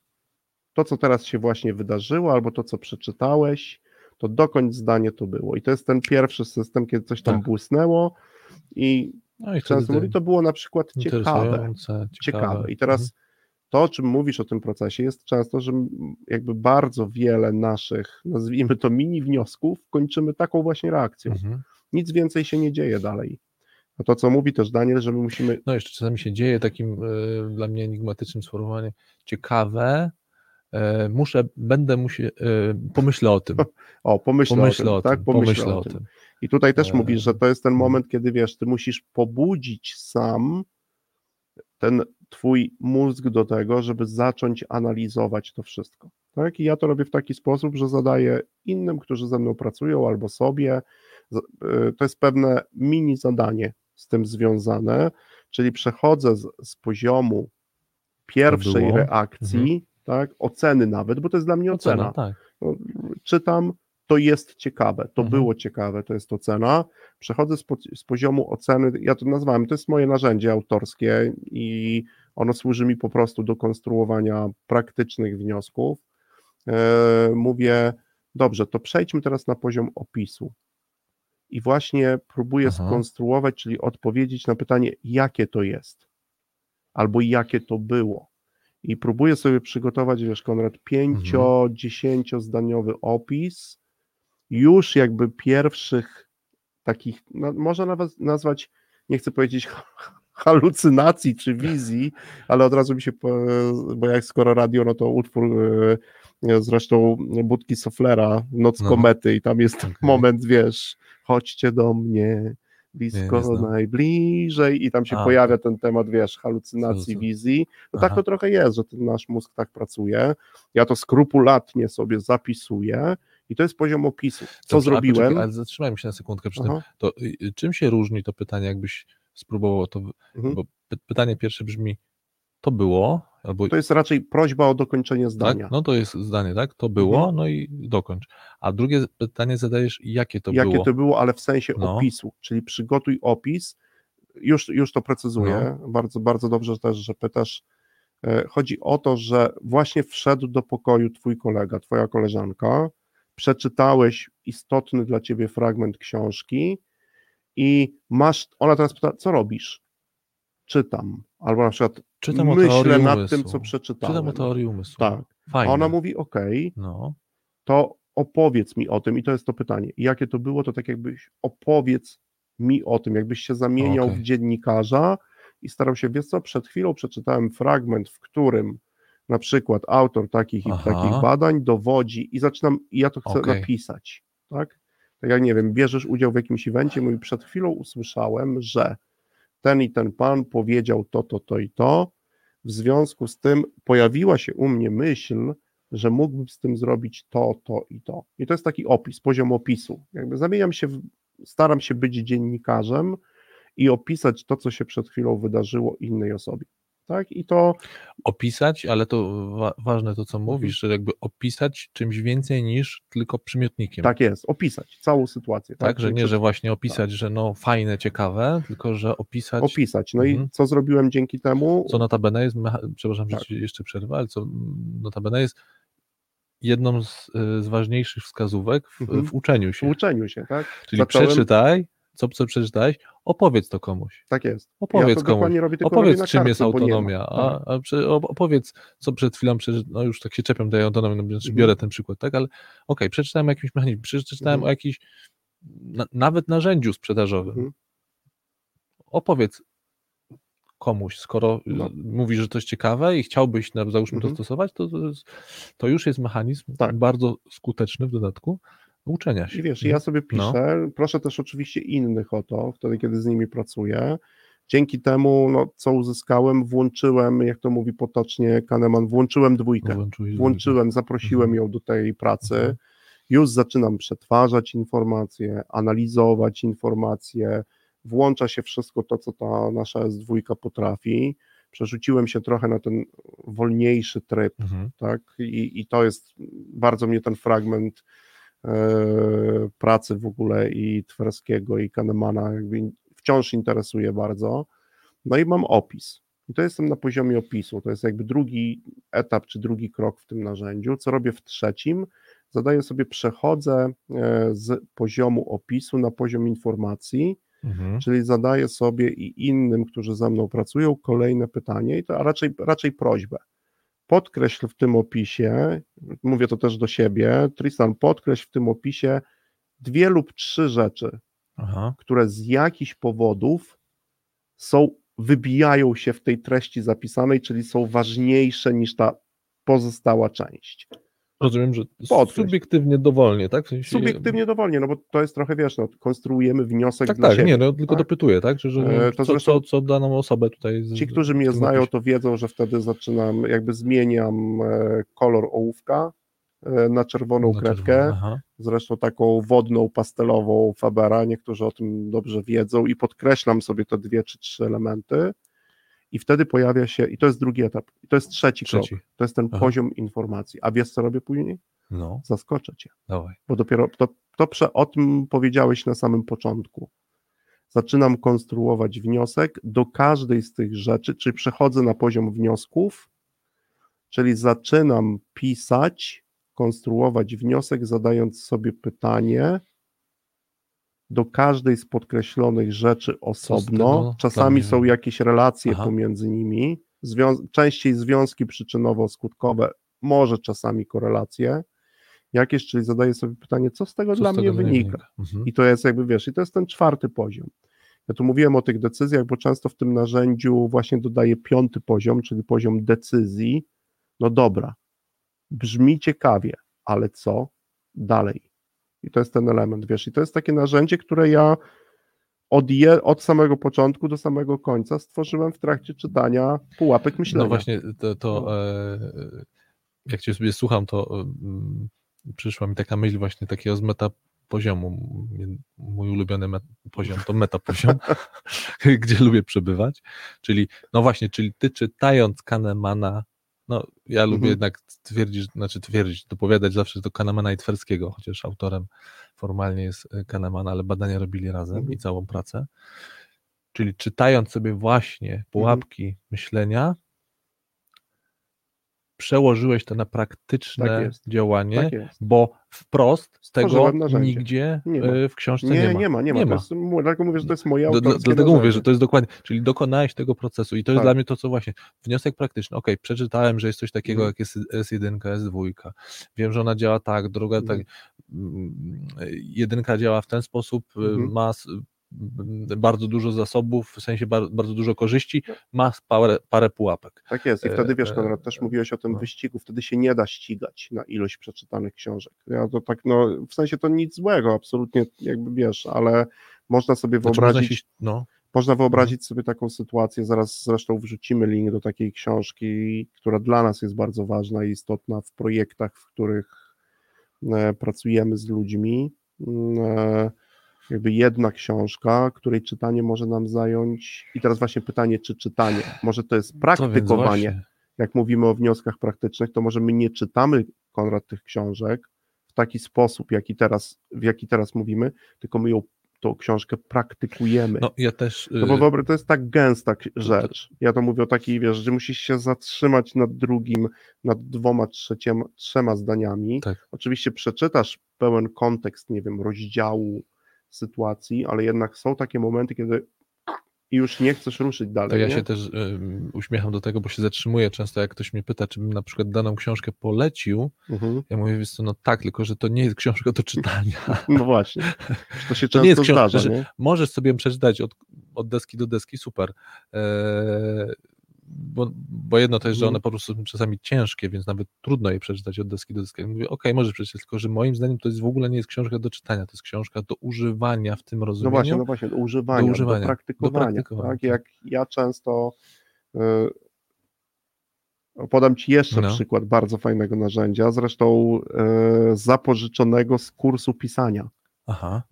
To, co teraz się właśnie wydarzyło, albo to, co przeczytałeś, to dokończ zdanie, to było. I to jest ten pierwszy system, kiedy coś tam błysnęło i często mówi, to było na przykład ciekawe. I teraz to, o czym mówisz o tym procesie, jest często, że jakby bardzo wiele naszych, nazwijmy to mini wniosków, kończymy taką właśnie reakcją. Nic więcej się nie dzieje dalej. A to, co mówi też Daniel, że my musimy... No jeszcze czasami się dzieje takim dla mnie enigmatycznym sformułowaniem ciekawe, pomyślę o tym. Pomyślę o tym. I tutaj też mówisz, że to jest ten moment, kiedy wiesz, ty musisz pobudzić sam ten twój mózg do tego, żeby zacząć analizować to wszystko. Tak? I ja to robię w taki sposób, że zadaję innym, którzy ze mną pracują, albo sobie. To jest pewne mini zadanie z tym związane, czyli przechodzę z poziomu pierwszej reakcji, tak? Oceny nawet, bo to jest dla mnie ocena. No, czytam, to jest ciekawe, to było ciekawe, to jest ocena. Przechodzę z poziomu oceny, ja to nazwałem, to jest moje narzędzie autorskie i ono służy mi po prostu do konstruowania praktycznych wniosków. Mówię, dobrze, to przejdźmy teraz na poziom opisu. I właśnie próbuję skonstruować, czyli odpowiedzieć na pytanie, jakie to jest, albo jakie to było. I próbuję sobie przygotować, wiesz, Konrad, 5-10-zdaniowy opis, już jakby pierwszych takich, no, można nawet nazwać, nie chcę powiedzieć halucynacji czy wizji, ale od razu mi się, bo jak skoro radio, no to utwór zresztą Budki Suflera, Noc Komety i tam jest ten moment, wiesz, chodźcie do mnie, blisko, najbliżej i tam się pojawia ten temat, wiesz, halucynacji, wizji. No tak to trochę jest, że ten nasz mózg tak pracuje. Ja to skrupulatnie sobie zapisuję i to jest poziom opisu. Co zrobiłem? Poczekaj, ale zatrzymajmy się na sekundkę przy tym. To, czym się różni to pytanie, jakbyś spróbował to, bo pytanie pierwsze brzmi, to było? Albo... To jest raczej prośba o dokończenie zdania. Tak? No to jest zdanie, tak? To było, no i dokończ. A drugie pytanie zadajesz, jakie to było? Jakie to było, ale w sensie opisu, czyli przygotuj opis. Już to precyzuję, bardzo, bardzo dobrze też, że pytasz. Chodzi o to, że właśnie wszedł do pokoju twój kolega, twoja koleżanka, przeczytałeś istotny dla ciebie fragment książki i masz, ona teraz pyta, co robisz? Czytam, albo na przykład myślę nad tym, co przeczytałem. Czytam o teorii umysłu. Tak. Fajne. A ona mówi, to opowiedz mi o tym. I to jest to pytanie. Jakie to było, to tak jakbyś opowiedz mi o tym, jakbyś się zamieniał w dziennikarza i starał się, wiesz co, przed chwilą przeczytałem fragment, w którym na przykład autor takich i takich badań dowodzi i zaczynam, i ja to chcę napisać. Tak? Tak jak, nie wiem, bierzesz udział w jakimś evencie, mówi, przed chwilą usłyszałem, że ten i ten pan powiedział to i to, w związku z tym pojawiła się u mnie myśl, że mógłbym z tym zrobić to i to. I to jest taki opis, poziom opisu. Jakby zamieniam się, staram się być dziennikarzem i opisać to, co się przed chwilą wydarzyło innej osobie. tak? I to opisać, ale to ważne to, co mówisz, że jakby opisać czymś więcej niż tylko przymiotnikiem. Tak jest, opisać całą sytuację. Tak, że nie, że właśnie opisać, tak, że no fajne, ciekawe, tylko że opisać. Opisać, no i co zrobiłem dzięki temu? Co notabene jest, przepraszam, że ci jeszcze przerwę, ale co notabene jest jedną z ważniejszych wskazówek w uczeniu się. W uczeniu się, tak. Czyli przeczytaj, co przeczytałeś, opowiedz to komuś. Tak jest. Opowiedz komuś. Opowiedz, czym jest autonomia. Opowiedz, co przed chwilą przeczytałem, no już tak się czepiam tej autonomii, biorę ten przykład, tak, ale okej, przeczytałem o jakimś mechanizmie, przeczytałem o jakimś nawet narzędziu sprzedażowym. Opowiedz komuś, skoro mówisz, że to jest ciekawe i chciałbyś, załóżmy, to stosować, to już jest mechanizm bardzo skuteczny w dodatku uczenia się. I wiesz, ja sobie piszę, proszę też oczywiście innych o to, wtedy kiedy z nimi pracuję. Dzięki temu, co uzyskałem, włączyłem, jak to mówi potocznie Kahneman, włączyłem dwójkę. Włączyłem, zaprosiłem ją do tej pracy. Już zaczynam przetwarzać informacje, analizować informacje, włącza się wszystko to, co ta nasza S2 potrafi. Przerzuciłem się trochę na ten wolniejszy tryb, tak? I to jest, bardzo mnie ten fragment pracy w ogóle i Twerskiego, i Kahnemana jakby wciąż interesuje bardzo. No i mam opis. I to jestem na poziomie opisu. To jest jakby drugi etap, czy drugi krok w tym narzędziu. Co robię w trzecim? Zadaję sobie, przechodzę z poziomu opisu na poziom informacji, czyli zadaję sobie i innym, którzy ze mną pracują, kolejne pytanie, a raczej prośbę. Podkreśl w tym opisie, mówię to też do siebie, Tristan, podkreśl w tym opisie 2 lub 3 rzeczy, które z jakichś powodów wybijają się w tej treści zapisanej, czyli są ważniejsze niż ta pozostała część. Rozumiem, że subiektywnie dowolnie, tak? W sensie... Subiektywnie dowolnie, no bo to jest trochę, wiesz, konstruujemy wniosek dla siebie. Tak, nie, no tylko dopytuję, tak? Że to zresztą, co daną osobę tutaj... Ci, którzy mnie znają, to wiedzą, że wtedy zaczynam, jakby zmieniam kolor ołówka na czerwoną kredkę, zresztą taką wodną, pastelową Fabera, niektórzy o tym dobrze wiedzą i podkreślam sobie te 2 czy 3 elementy i wtedy pojawia się, i to jest drugi etap, i to jest trzeci krok, to jest ten poziom informacji. A wiesz, co robię później? No. Zaskoczę cię. Dawaj. Bo dopiero o tym powiedziałeś na samym początku. Zaczynam konstruować wniosek do każdej z tych rzeczy, czyli przechodzę na poziom wniosków, czyli zaczynam pisać, konstruować wniosek, zadając sobie pytanie do każdej z podkreślonych rzeczy osobno. Czasami są jakieś relacje pomiędzy nimi, częściej związki przyczynowo-skutkowe, może czasami korelacje jakieś, czyli zadaję sobie pytanie, co z tego dla mnie wynika. I to jest jakby, wiesz, i to jest ten 4 poziom. Ja tu mówiłem o tych decyzjach, bo często w tym narzędziu właśnie dodaję 5 poziom, czyli poziom decyzji. No dobra, brzmi ciekawie, ale co dalej? I to jest ten element, wiesz, i to jest takie narzędzie, które ja od samego początku do samego końca stworzyłem w trakcie czytania Pułapek myślenia. No właśnie, jak cię sobie słucham, to przyszła mi taka myśl właśnie takiego z metapoziomu, mój ulubiony poziom to metapoziom, gdzie lubię przebywać, czyli ty czytając Kahnemana, no, ja lubię jednak dopowiadać zawsze do Kahnemana i Twerskiego, chociaż autorem formalnie jest Kahneman, ale badania robili razem i całą pracę. Czyli czytając sobie właśnie pułapki myślenia, przełożyłeś to na praktyczne działanie, bo wprost tego nigdzie w książce nie ma. Dlatego mówię, że to jest moja autorskie dlatego mówię, że to jest dokładnie, czyli dokonałeś tego procesu i to jest dla mnie to, co właśnie, wniosek praktyczny, przeczytałem, że jest coś takiego jak jest S1, S2, wiem, że ona działa tak, druga tak, jedynka działa w ten sposób, ma bardzo dużo zasobów, w sensie bardzo dużo korzyści, ma parę pułapek. Tak jest i wtedy wiesz, Konrad, też mówiłeś o tym wyścigu, wtedy się nie da ścigać na ilość przeczytanych książek. Ja to tak, w sensie to nic złego, absolutnie, jakby wiesz, ale można sobie wyobrazić... Można wyobrazić sobie taką sytuację, zaraz zresztą wrzucimy link do takiej książki, która dla nas jest bardzo ważna i istotna w projektach, w których pracujemy z ludźmi, jakby jedna książka, której czytanie może nam zająć, i teraz właśnie pytanie, czy czytanie, może to jest praktykowanie, jak mówimy o wnioskach praktycznych, to może my nie czytamy, Konrad, tych książek w taki sposób, w jaki teraz mówimy, tylko my tą książkę praktykujemy. No ja też... No bo wyobraź, to jest tak gęsta rzecz. Ja to mówię o takiej, wiesz, że musisz się zatrzymać nad trzema zdaniami. Tak. Oczywiście przeczytasz pełen kontekst, nie wiem, rozdziału, sytuacji, ale jednak są takie momenty, kiedy już nie chcesz ruszyć dalej. To ja się też uśmiecham do tego, bo się zatrzymuję często, jak ktoś mnie pyta, czy bym na przykład daną książkę polecił, ja mówię, wiesz co, no tak, tylko że to nie jest książka do czytania. No właśnie, to się często nie jest książka, zdarza. Nie? Możesz sobie przeczytać od deski do deski, super. Bo jedno to jest, że one po prostu są czasami ciężkie, więc nawet trudno je przeczytać od deski do deski. Mówię, okej, możesz przeczytać, tylko że moim zdaniem to jest w ogóle nie jest książka do czytania, to jest książka do używania w tym rozumieniu. No właśnie, do używania, do praktykowania. Tak? Jak ja często podam Ci jeszcze przykład bardzo fajnego narzędzia, zresztą zapożyczonego z kursu pisania,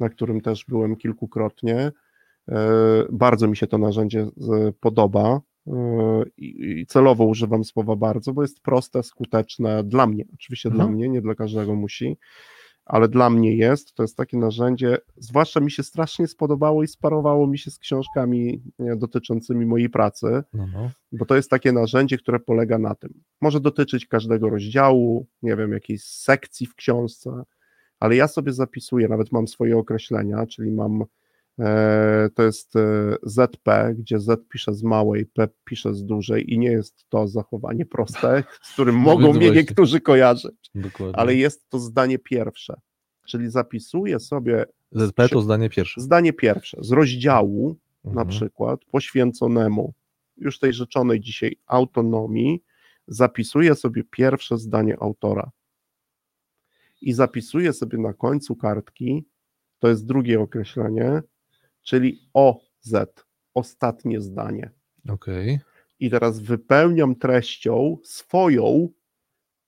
na którym też byłem kilkukrotnie. Bardzo mi się to narzędzie podoba. I celowo używam słowa bardzo, bo jest proste, skuteczne dla mnie, oczywiście dla mnie, nie dla każdego musi, ale dla mnie to jest takie narzędzie, zwłaszcza mi się strasznie spodobało i sparowało mi się z książkami dotyczącymi mojej pracy, bo to jest takie narzędzie, które polega na tym, może dotyczyć każdego rozdziału, nie wiem, jakiejś sekcji w książce, ale ja sobie zapisuję, nawet mam swoje określenia, czyli mam to jest ZP, gdzie Z pisze z małej, P pisze z dużej i nie jest to zachowanie proste, z którym mogą mnie niektórzy kojarzyć. Dokładnie. Ale jest to zdanie pierwsze, czyli zapisuję sobie... ZP to zdanie pierwsze. Zdanie pierwsze, z rozdziału na przykład poświęconemu już tej rzeczonej dzisiaj autonomii, zapisuję sobie pierwsze zdanie autora i zapisuję sobie na końcu kartki, to jest drugie określenie, czyli OZ, ostatnie zdanie. Okay. I teraz wypełniam treścią swoją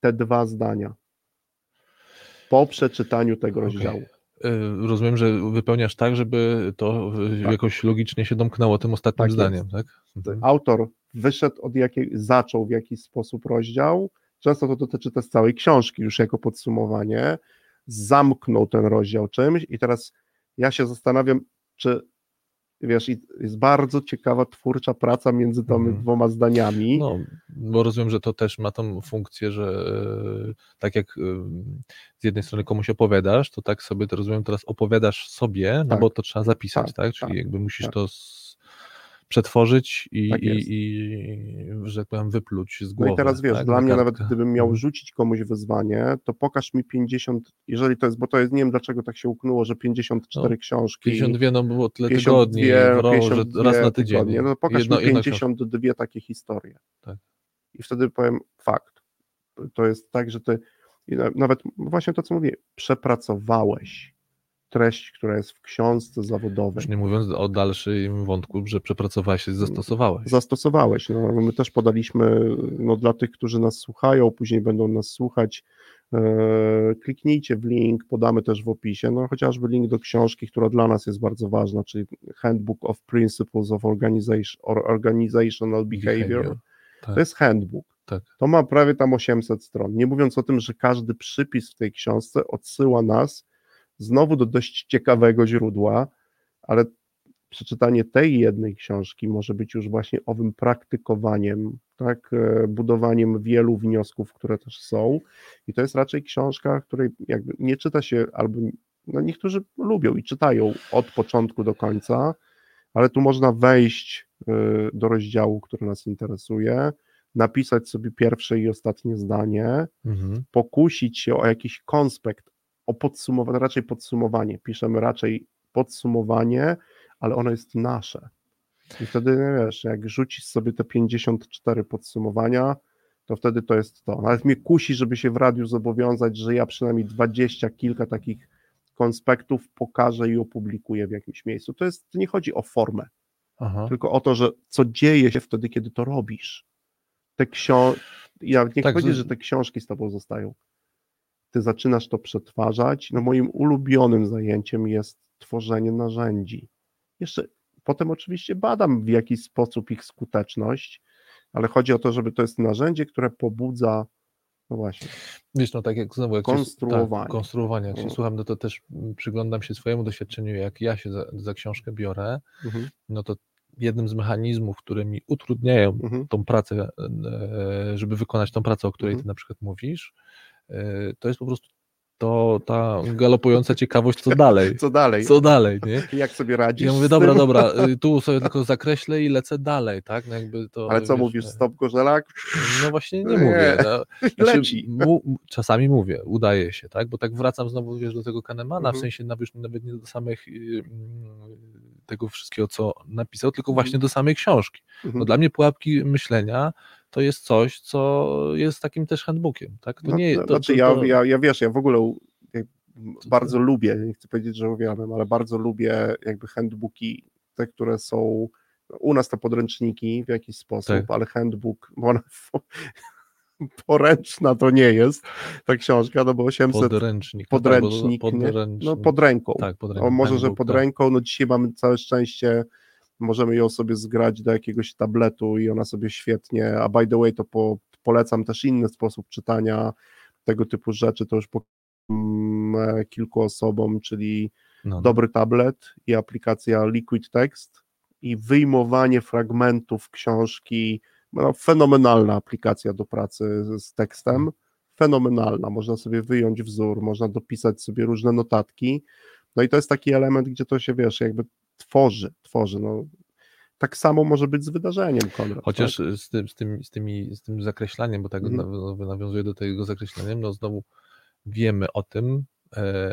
te dwa zdania po przeczytaniu tego rozdziału. Rozumiem, że wypełniasz tak, żeby to jakoś logicznie się domknęło tym ostatnim zdaniem. Tak? Autor wyszedł zaczął w jakiś sposób rozdział, często to dotyczy też całej książki już jako podsumowanie, zamknął ten rozdział czymś i teraz ja się zastanawiam, czy wiesz, jest bardzo ciekawa twórcza praca między tymi dwoma zdaniami. No, bo rozumiem, że to też ma tą funkcję, że tak jak z jednej strony komuś opowiadasz, to tak sobie to rozumiem, teraz opowiadasz sobie, no bo to trzeba zapisać, tak? Czyli jakby musisz to przetworzyć i że tak powiem, wypluć z głowy. No i teraz wiesz, dla mnie nawet gdybym miał rzucić komuś wyzwanie, to pokaż mi 50, jeżeli to jest, bo to jest, nie wiem dlaczego tak się uknęło, że 54 książki. 52, no było tyle 52, tygodni, 52, raz na tydzień. Tygodnie, no pokaż mi 52 książka. Takie historie. Tak. I wtedy powiem fakt. To jest tak, że ty nawet właśnie to, co mówię, przepracowałeś treść, która jest w książce zawodowej. Już nie mówiąc o dalszym wątku, że przepracowałeś się, zastosowałeś. Zastosowałeś. No, my też podaliśmy, dla tych, którzy nas słuchają, później będą nas słuchać, kliknijcie w link, podamy też w opisie, chociażby link do książki, która dla nas jest bardzo ważna, czyli Handbook of Principles of Organizational Behavior. Tak. To jest handbook. Tak. To ma prawie tam 800 stron. Nie mówiąc o tym, że każdy przypis w tej książce odsyła nas znowu do dość ciekawego źródła, ale przeczytanie tej jednej książki może być już właśnie owym praktykowaniem, tak, budowaniem wielu wniosków, które też są i to jest raczej książka, której jakby nie czyta się albo niektórzy lubią i czytają od początku do końca, ale tu można wejść do rozdziału, który nas interesuje, napisać sobie pierwsze i ostatnie zdanie, pokusić się o jakiś konspekt, o podsumowanie, raczej podsumowanie. Piszemy raczej podsumowanie, ale ono jest nasze. I wtedy, wiesz, jak rzucisz sobie te 54 podsumowania, to wtedy to jest to. Nawet mnie kusi, żeby się w radiu zobowiązać, że ja przynajmniej 20 kilka takich konspektów pokażę i opublikuję w jakimś miejscu. To nie chodzi o formę, tylko o to, że co dzieje się wtedy, kiedy to robisz. Ja nie chodzi, że te książki z tobą zostają. Ty zaczynasz to przetwarzać. Moim ulubionym zajęciem jest tworzenie narzędzi. Jeszcze potem oczywiście badam w jakiś sposób ich skuteczność, ale chodzi o to, żeby to jest narzędzie, które pobudza, no właśnie. Wiesz, no tak jak znowu, jak konstruowanie. Jak się słucham, no to też przyglądam się swojemu doświadczeniu, jak ja się za książkę biorę, no to jednym z mechanizmów, które mi utrudniają tą pracę, żeby wykonać tą pracę, o której ty na przykład mówisz, to jest po prostu ta galopująca ciekawość, co dalej. Co dalej, nie? Jak sobie radzisz? Ja mówię, dobra, tu sobie tylko zakreślę i lecę dalej, tak? No jakby to, ale co wiesz, mówisz, stop gorzelak? No właśnie nie mówię. No. Znaczy, czasami mówię, udaje się, tak? Bo tak wracam znowu, wiesz, do tego Kahnemana, w sensie nawet nie do samych tego wszystkiego, co napisał, tylko właśnie do samej książki. No dla mnie pułapki myślenia to jest coś, co jest takim też handbookiem, tak? To nie, ja w ogóle bardzo lubię, nie chcę powiedzieć, że uwielbiam, ale bardzo lubię jakby handbooki, te, które są, u nas to podręczniki w jakiś sposób, tak. Ale handbook, bo ona poręczna to nie jest ta książka, no bo 800 podręcznik. No pod ręką, tak, pod ręką, no dzisiaj mamy całe szczęście, możemy ją sobie zgrać do jakiegoś tabletu i ona sobie świetnie, a by the way to polecam też inny sposób czytania tego typu rzeczy, to już po kilku osobom, czyli dobry tablet i aplikacja Liquid Text i wyjmowanie fragmentów książki, no, fenomenalna aplikacja do pracy z tekstem, fenomenalna, można sobie wyjąć wzór, można dopisać sobie różne notatki, no i to jest taki element, gdzie to się, wiesz, jakby tworzy. No, tak samo może być z wydarzeniem, Konrad. Chociaż tak? z tym zakreślaniem, bo tak nawiązuje do tego zakreślania, no znowu wiemy o tym,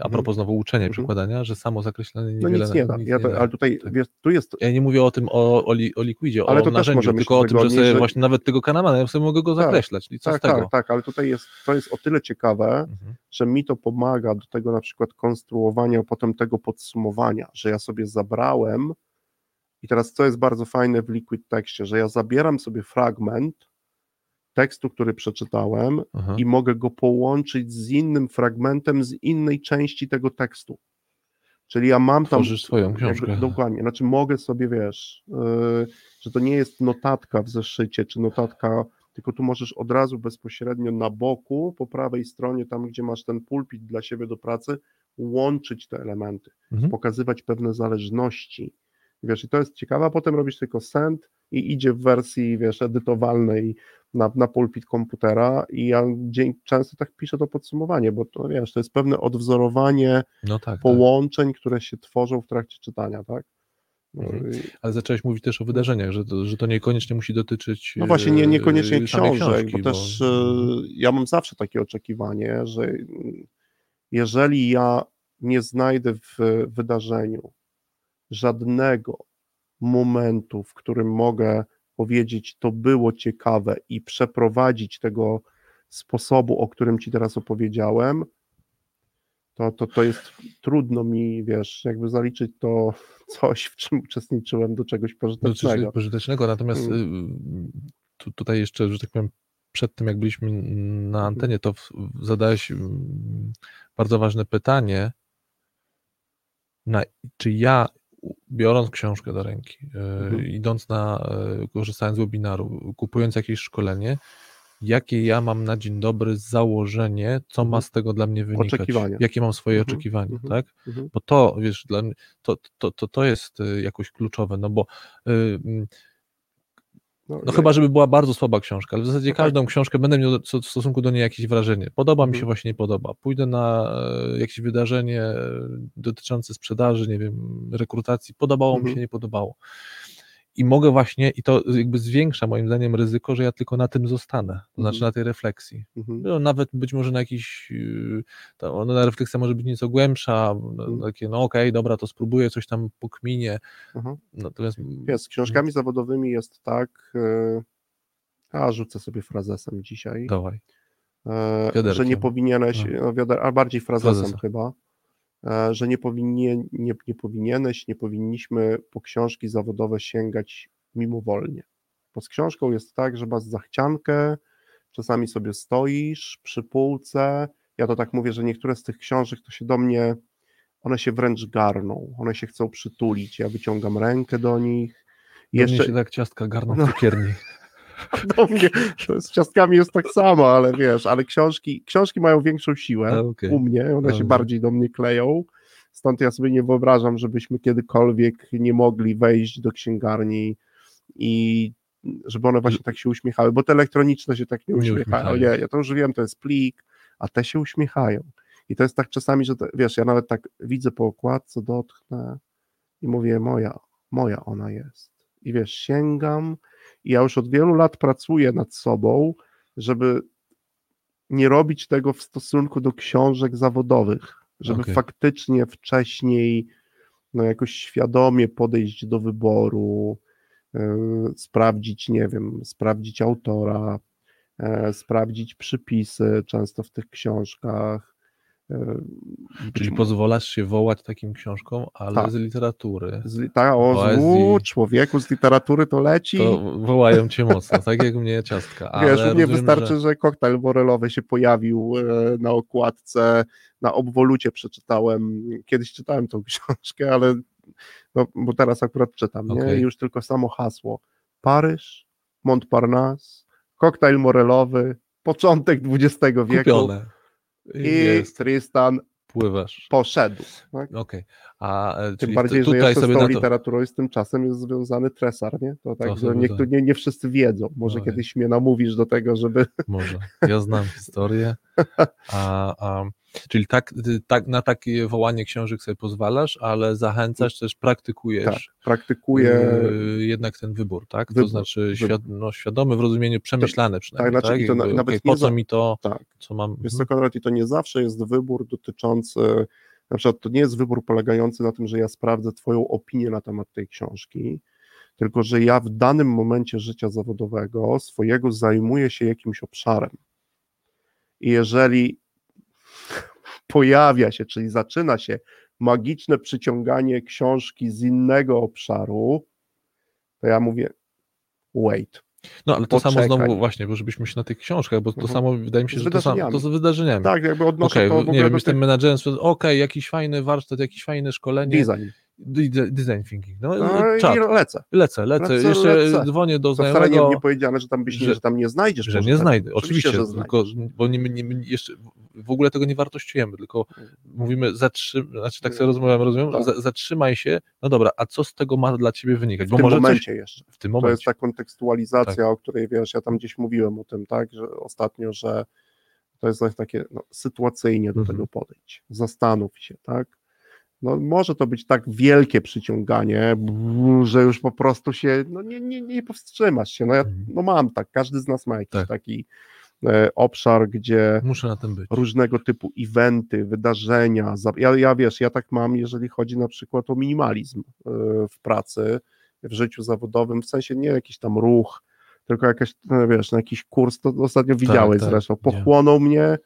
a propos znowu uczenia, przykładania, że samo zakreślanie niewiele... No nic nie da, ale tutaj wiesz, tu jest... Ja nie mówię o tym, o likwidzie, ale o narzędziu, tylko o tym, że sobie właśnie nawet tego Kahnemana, ja sobie mogę go zakreślać. I co z tego? Tak, ale tutaj to jest o tyle ciekawe, że mi to pomaga do tego na przykład konstruowania, potem tego podsumowania, że ja sobie zabrałem i teraz co jest bardzo fajne w Liquid Texcie, że ja zabieram sobie fragment tekstu, który przeczytałem i mogę go połączyć z innym fragmentem, z innej części tego tekstu. Czyli ja mam tam... Tworzysz swoją książkę. Jakby, dokładnie, znaczy mogę sobie, wiesz, że to nie jest notatka w zeszycie, czy notatka, tylko tu możesz od razu bezpośrednio na boku, po prawej stronie, tam gdzie masz ten pulpit dla siebie do pracy, łączyć te elementy, pokazywać pewne zależności. Wiesz, i to jest ciekawe, a potem robisz tylko send i idzie w wersji, wiesz, edytowalnej na pulpit komputera i ja często tak piszę to podsumowanie, bo to, wiesz, to jest pewne odwzorowanie połączeń, które się tworzą w trakcie czytania, tak? Ale zacząłeś mówić też o wydarzeniach, że to niekoniecznie musi dotyczyć no właśnie, niekoniecznie książek, bo też ja mam zawsze takie oczekiwanie, że jeżeli ja nie znajdę w wydarzeniu żadnego momentu, w którym mogę powiedzieć, to było ciekawe i przeprowadzić tego sposobu, o którym ci teraz opowiedziałem, to jest trudno mi, wiesz, jakby zaliczyć to coś, w czym uczestniczyłem, do czegoś pożytecznego. Natomiast tutaj jeszcze, że tak powiem, przed tym jak byliśmy na antenie, to zadałeś bardzo ważne pytanie, czy ja biorąc książkę do ręki, idąc korzystając z webinaru, kupując jakieś szkolenie, jakie ja mam na dzień dobry założenie, co ma z tego dla mnie wynikać, jakie mam swoje oczekiwania, tak? Bo to, wiesz, dla mnie, to jest jakoś kluczowe, no bo chyba, żeby była bardzo słaba książka, ale w zasadzie każdą książkę będę miał w stosunku do niej jakieś wrażenie. Podoba mi się, właśnie nie podoba. Pójdę na jakieś wydarzenie dotyczące sprzedaży, nie wiem, rekrutacji. Podobało mi się, nie podobało. I mogę właśnie, i to jakby zwiększa moim zdaniem ryzyko, że ja tylko na tym zostanę, to znaczy na tej refleksji. No, nawet być może na jakiś, ona refleksja może być nieco głębsza, takie dobra, to spróbuję, coś tam pokminię. Natomiast... Z książkami zawodowymi jest tak, rzucę sobie frazesem dzisiaj. Dawaj. Że nie powinieneś, a bardziej frazesem. Chyba. Że nie powinniśmy po książki zawodowe sięgać mimowolnie. Bo z książką jest tak, że masz zachciankę, czasami sobie stoisz przy półce, ja to tak mówię, że niektóre z tych książek to się do mnie One się wręcz garną, one się chcą przytulić. Ja wyciągam rękę do nich. Jeszcze mnie się tak ciastka garną w cukierni. Do mnie z ciastkami jest tak samo, ale wiesz, ale książki mają większą siłę u mnie, one się bardziej do mnie kleją. Stąd ja sobie nie wyobrażam, żebyśmy kiedykolwiek nie mogli wejść do księgarni i żeby one właśnie tak się uśmiechały, bo te elektroniczne się tak nie uśmiechają. Nie, ja to już wiem, to jest plik, a te się uśmiechają. I to jest tak czasami, że to, wiesz, ja nawet tak widzę po okładce, dotknę i mówię, moja ona jest. I wiesz, sięgam i ja już od wielu lat pracuję nad sobą, żeby nie robić tego w stosunku do książek zawodowych, żeby faktycznie wcześniej jakoś świadomie podejść do wyboru, sprawdzić, nie wiem, sprawdzić autora, sprawdzić przypisy często w tych książkach. Czyli pozwalasz się wołać takim książkom, ale z literatury. Człowieku, z literatury to leci. To wołają cię mocno, tak jak mnie ciastka. Ale wiesz, rozumiem, nie wystarczy, że koktajl borelowy się pojawił na okładce, na obwolucie przeczytałem. Kiedyś czytałem tą książkę, ale bo teraz akurat czytam, nie? Już tylko samo hasło. Paryż, Montparnasse, koktajl morelowy, początek XX wieku. Kupione. I Tristan poszedł. Tak? Tym bardziej, że jeszcze z tą literaturą i z tym czasem jest związany tresar, nie? To tak, że nie wszyscy wiedzą. Może kiedyś mnie namówisz do tego, żeby... Może. Ja znam historię. Czyli tak, na takie wołanie książek sobie pozwalasz, ale zachęcasz, też praktykujesz. Tak, praktykuję. Jednak ten wybór, tak? To znaczy świadomy w rozumieniu, przemyślany przynajmniej. Tak, znaczy, tak? Nawet po co mi to, co mam... Wiesz co, Konrad, i to nie zawsze jest wybór dotyczący, na przykład to nie jest wybór polegający na tym, że ja sprawdzę twoją opinię na temat tej książki, tylko że ja w danym momencie życia zawodowego swojego zajmuję się jakimś obszarem. I jeżeli pojawia się, czyli zaczyna się magiczne przyciąganie książki z innego obszaru, to ja mówię wait. No ale to samo znowu właśnie, bo żebyśmy się na tych książkach, bo to samo, wydaje mi się, że to z wydarzeniami. Tak, jakby odnoszę to w ogóle. Nie wiem, jestem menadżerem, jakiś fajny warsztat, jakieś fajne szkolenie. Design thinking. Lecę. Dzwonię do znajomego. Wcale nie powiedziane, że tam że tam nie znajdziesz. Że nie znajdę, oczywiście, tylko, bo nie, jeszcze w ogóle tego nie wartościujemy, tylko mówimy, zatrzymaj się, no dobra, a co z tego ma dla ciebie wynikać? Bo może momencie coś, jeszcze. W tym momencie. To jest ta kontekstualizacja, o której wiesz, ja tam gdzieś mówiłem o tym, tak, że ostatnio, że to jest takie sytuacyjnie do tego podejść. Zastanów się, tak? No, może to być tak wielkie przyciąganie, że już po prostu się nie powstrzymasz się. Mam tak, każdy z nas ma jakiś taki obszar, gdzie muszę na tym być. Różnego typu eventy, wydarzenia. Ja tak mam, jeżeli chodzi na przykład o minimalizm w pracy, w życiu zawodowym, w sensie nie jakiś tam ruch, tylko jakiś kurs, to ostatnio widziałeś zresztą. Pochłonął mnie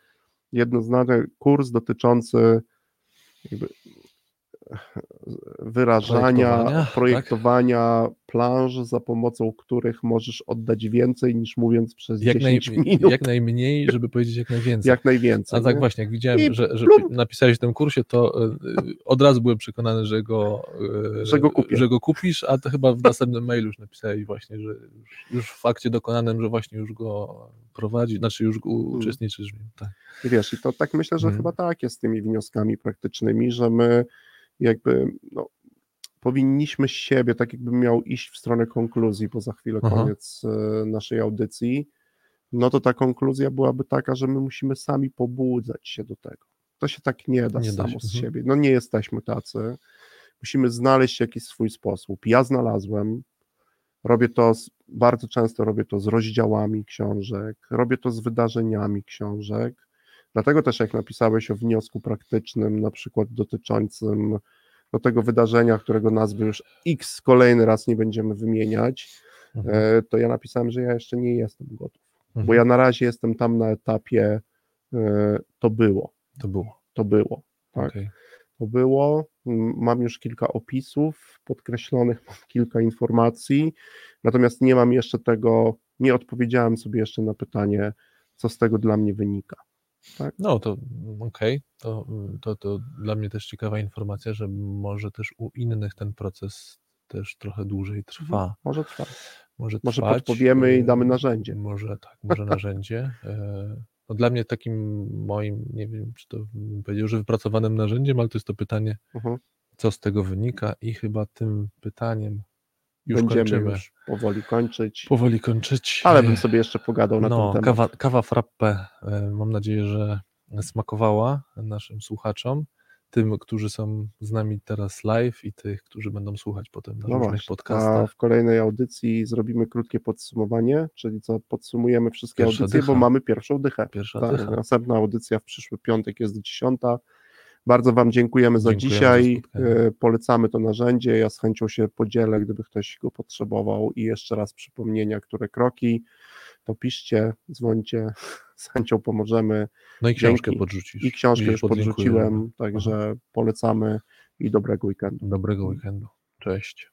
jednoznacznie kurs dotyczący projektowania planż, za pomocą których możesz oddać więcej niż mówiąc przez 10 minut. Jak najmniej, żeby powiedzieć jak najwięcej. A tak właśnie, jak widziałem, że napisałeś w tym kursie, to od razu byłem przekonany, że go kupisz, a to chyba w następnym mailu już napisałeś właśnie, że już w fakcie dokonanym, że właśnie już go prowadzi, znaczy już uczestniczysz w nim. Tak. I wiesz, i to tak myślę, że chyba tak jest z tymi wnioskami praktycznymi, że my jakby powinniśmy siebie, tak jakbym miał iść w stronę konkluzji, bo za chwilę koniec naszej audycji, to ta konkluzja byłaby taka, że my musimy sami pobudzać się do tego. To się tak nie da z siebie. Nie jesteśmy tacy. Musimy znaleźć jakiś swój sposób. Ja znalazłem, bardzo często robię to z rozdziałami książek, robię to z wydarzeniami książek. Dlatego też jak napisałeś o wniosku praktycznym, na przykład dotyczącym tego wydarzenia, którego nazwy już X kolejny raz nie będziemy wymieniać, to ja napisałem, że ja jeszcze nie jestem gotów, bo ja na razie jestem tam na etapie to było. Tak. Okay. To było, mam już kilka opisów podkreślonych, kilka informacji, natomiast nie mam jeszcze tego, nie odpowiedziałem sobie jeszcze na pytanie, co z tego dla mnie wynika. Tak? No to okej, to dla mnie też ciekawa informacja, że może też u innych ten proces też trochę dłużej trwa. Mhm. Może trwa. Może podpowiemy i damy narzędzie. Może tak, może narzędzie. No dla mnie takim moim, nie wiem, czy to bym powiedział, że wypracowanym narzędziem, ale to jest to pytanie, co z tego wynika, i chyba tym pytaniem już będziemy kończymy. Już powoli kończyć. Ale bym sobie jeszcze pogadał na ten temat. Kawa frappe, mam nadzieję, że smakowała naszym słuchaczom, tym, którzy są z nami teraz live, i tych, którzy będą słuchać potem na różnych podcastach. A w kolejnej audycji zrobimy krótkie podsumowanie, czyli co, podsumujemy wszystkie audycje, bo mamy pierwszą dychę. Następna audycja w przyszły piątek jest 10:00. Bardzo Wam dziękujemy za dzisiaj. Polecamy to narzędzie. Ja z chęcią się podzielę, gdyby ktoś go potrzebował. I jeszcze raz przypomnienia, które kroki, to piszcie, dzwońcie. Z chęcią pomożemy. No i książkę podrzucisz. I książkę już podrzuciłem, także polecamy i dobrego weekendu. Cześć.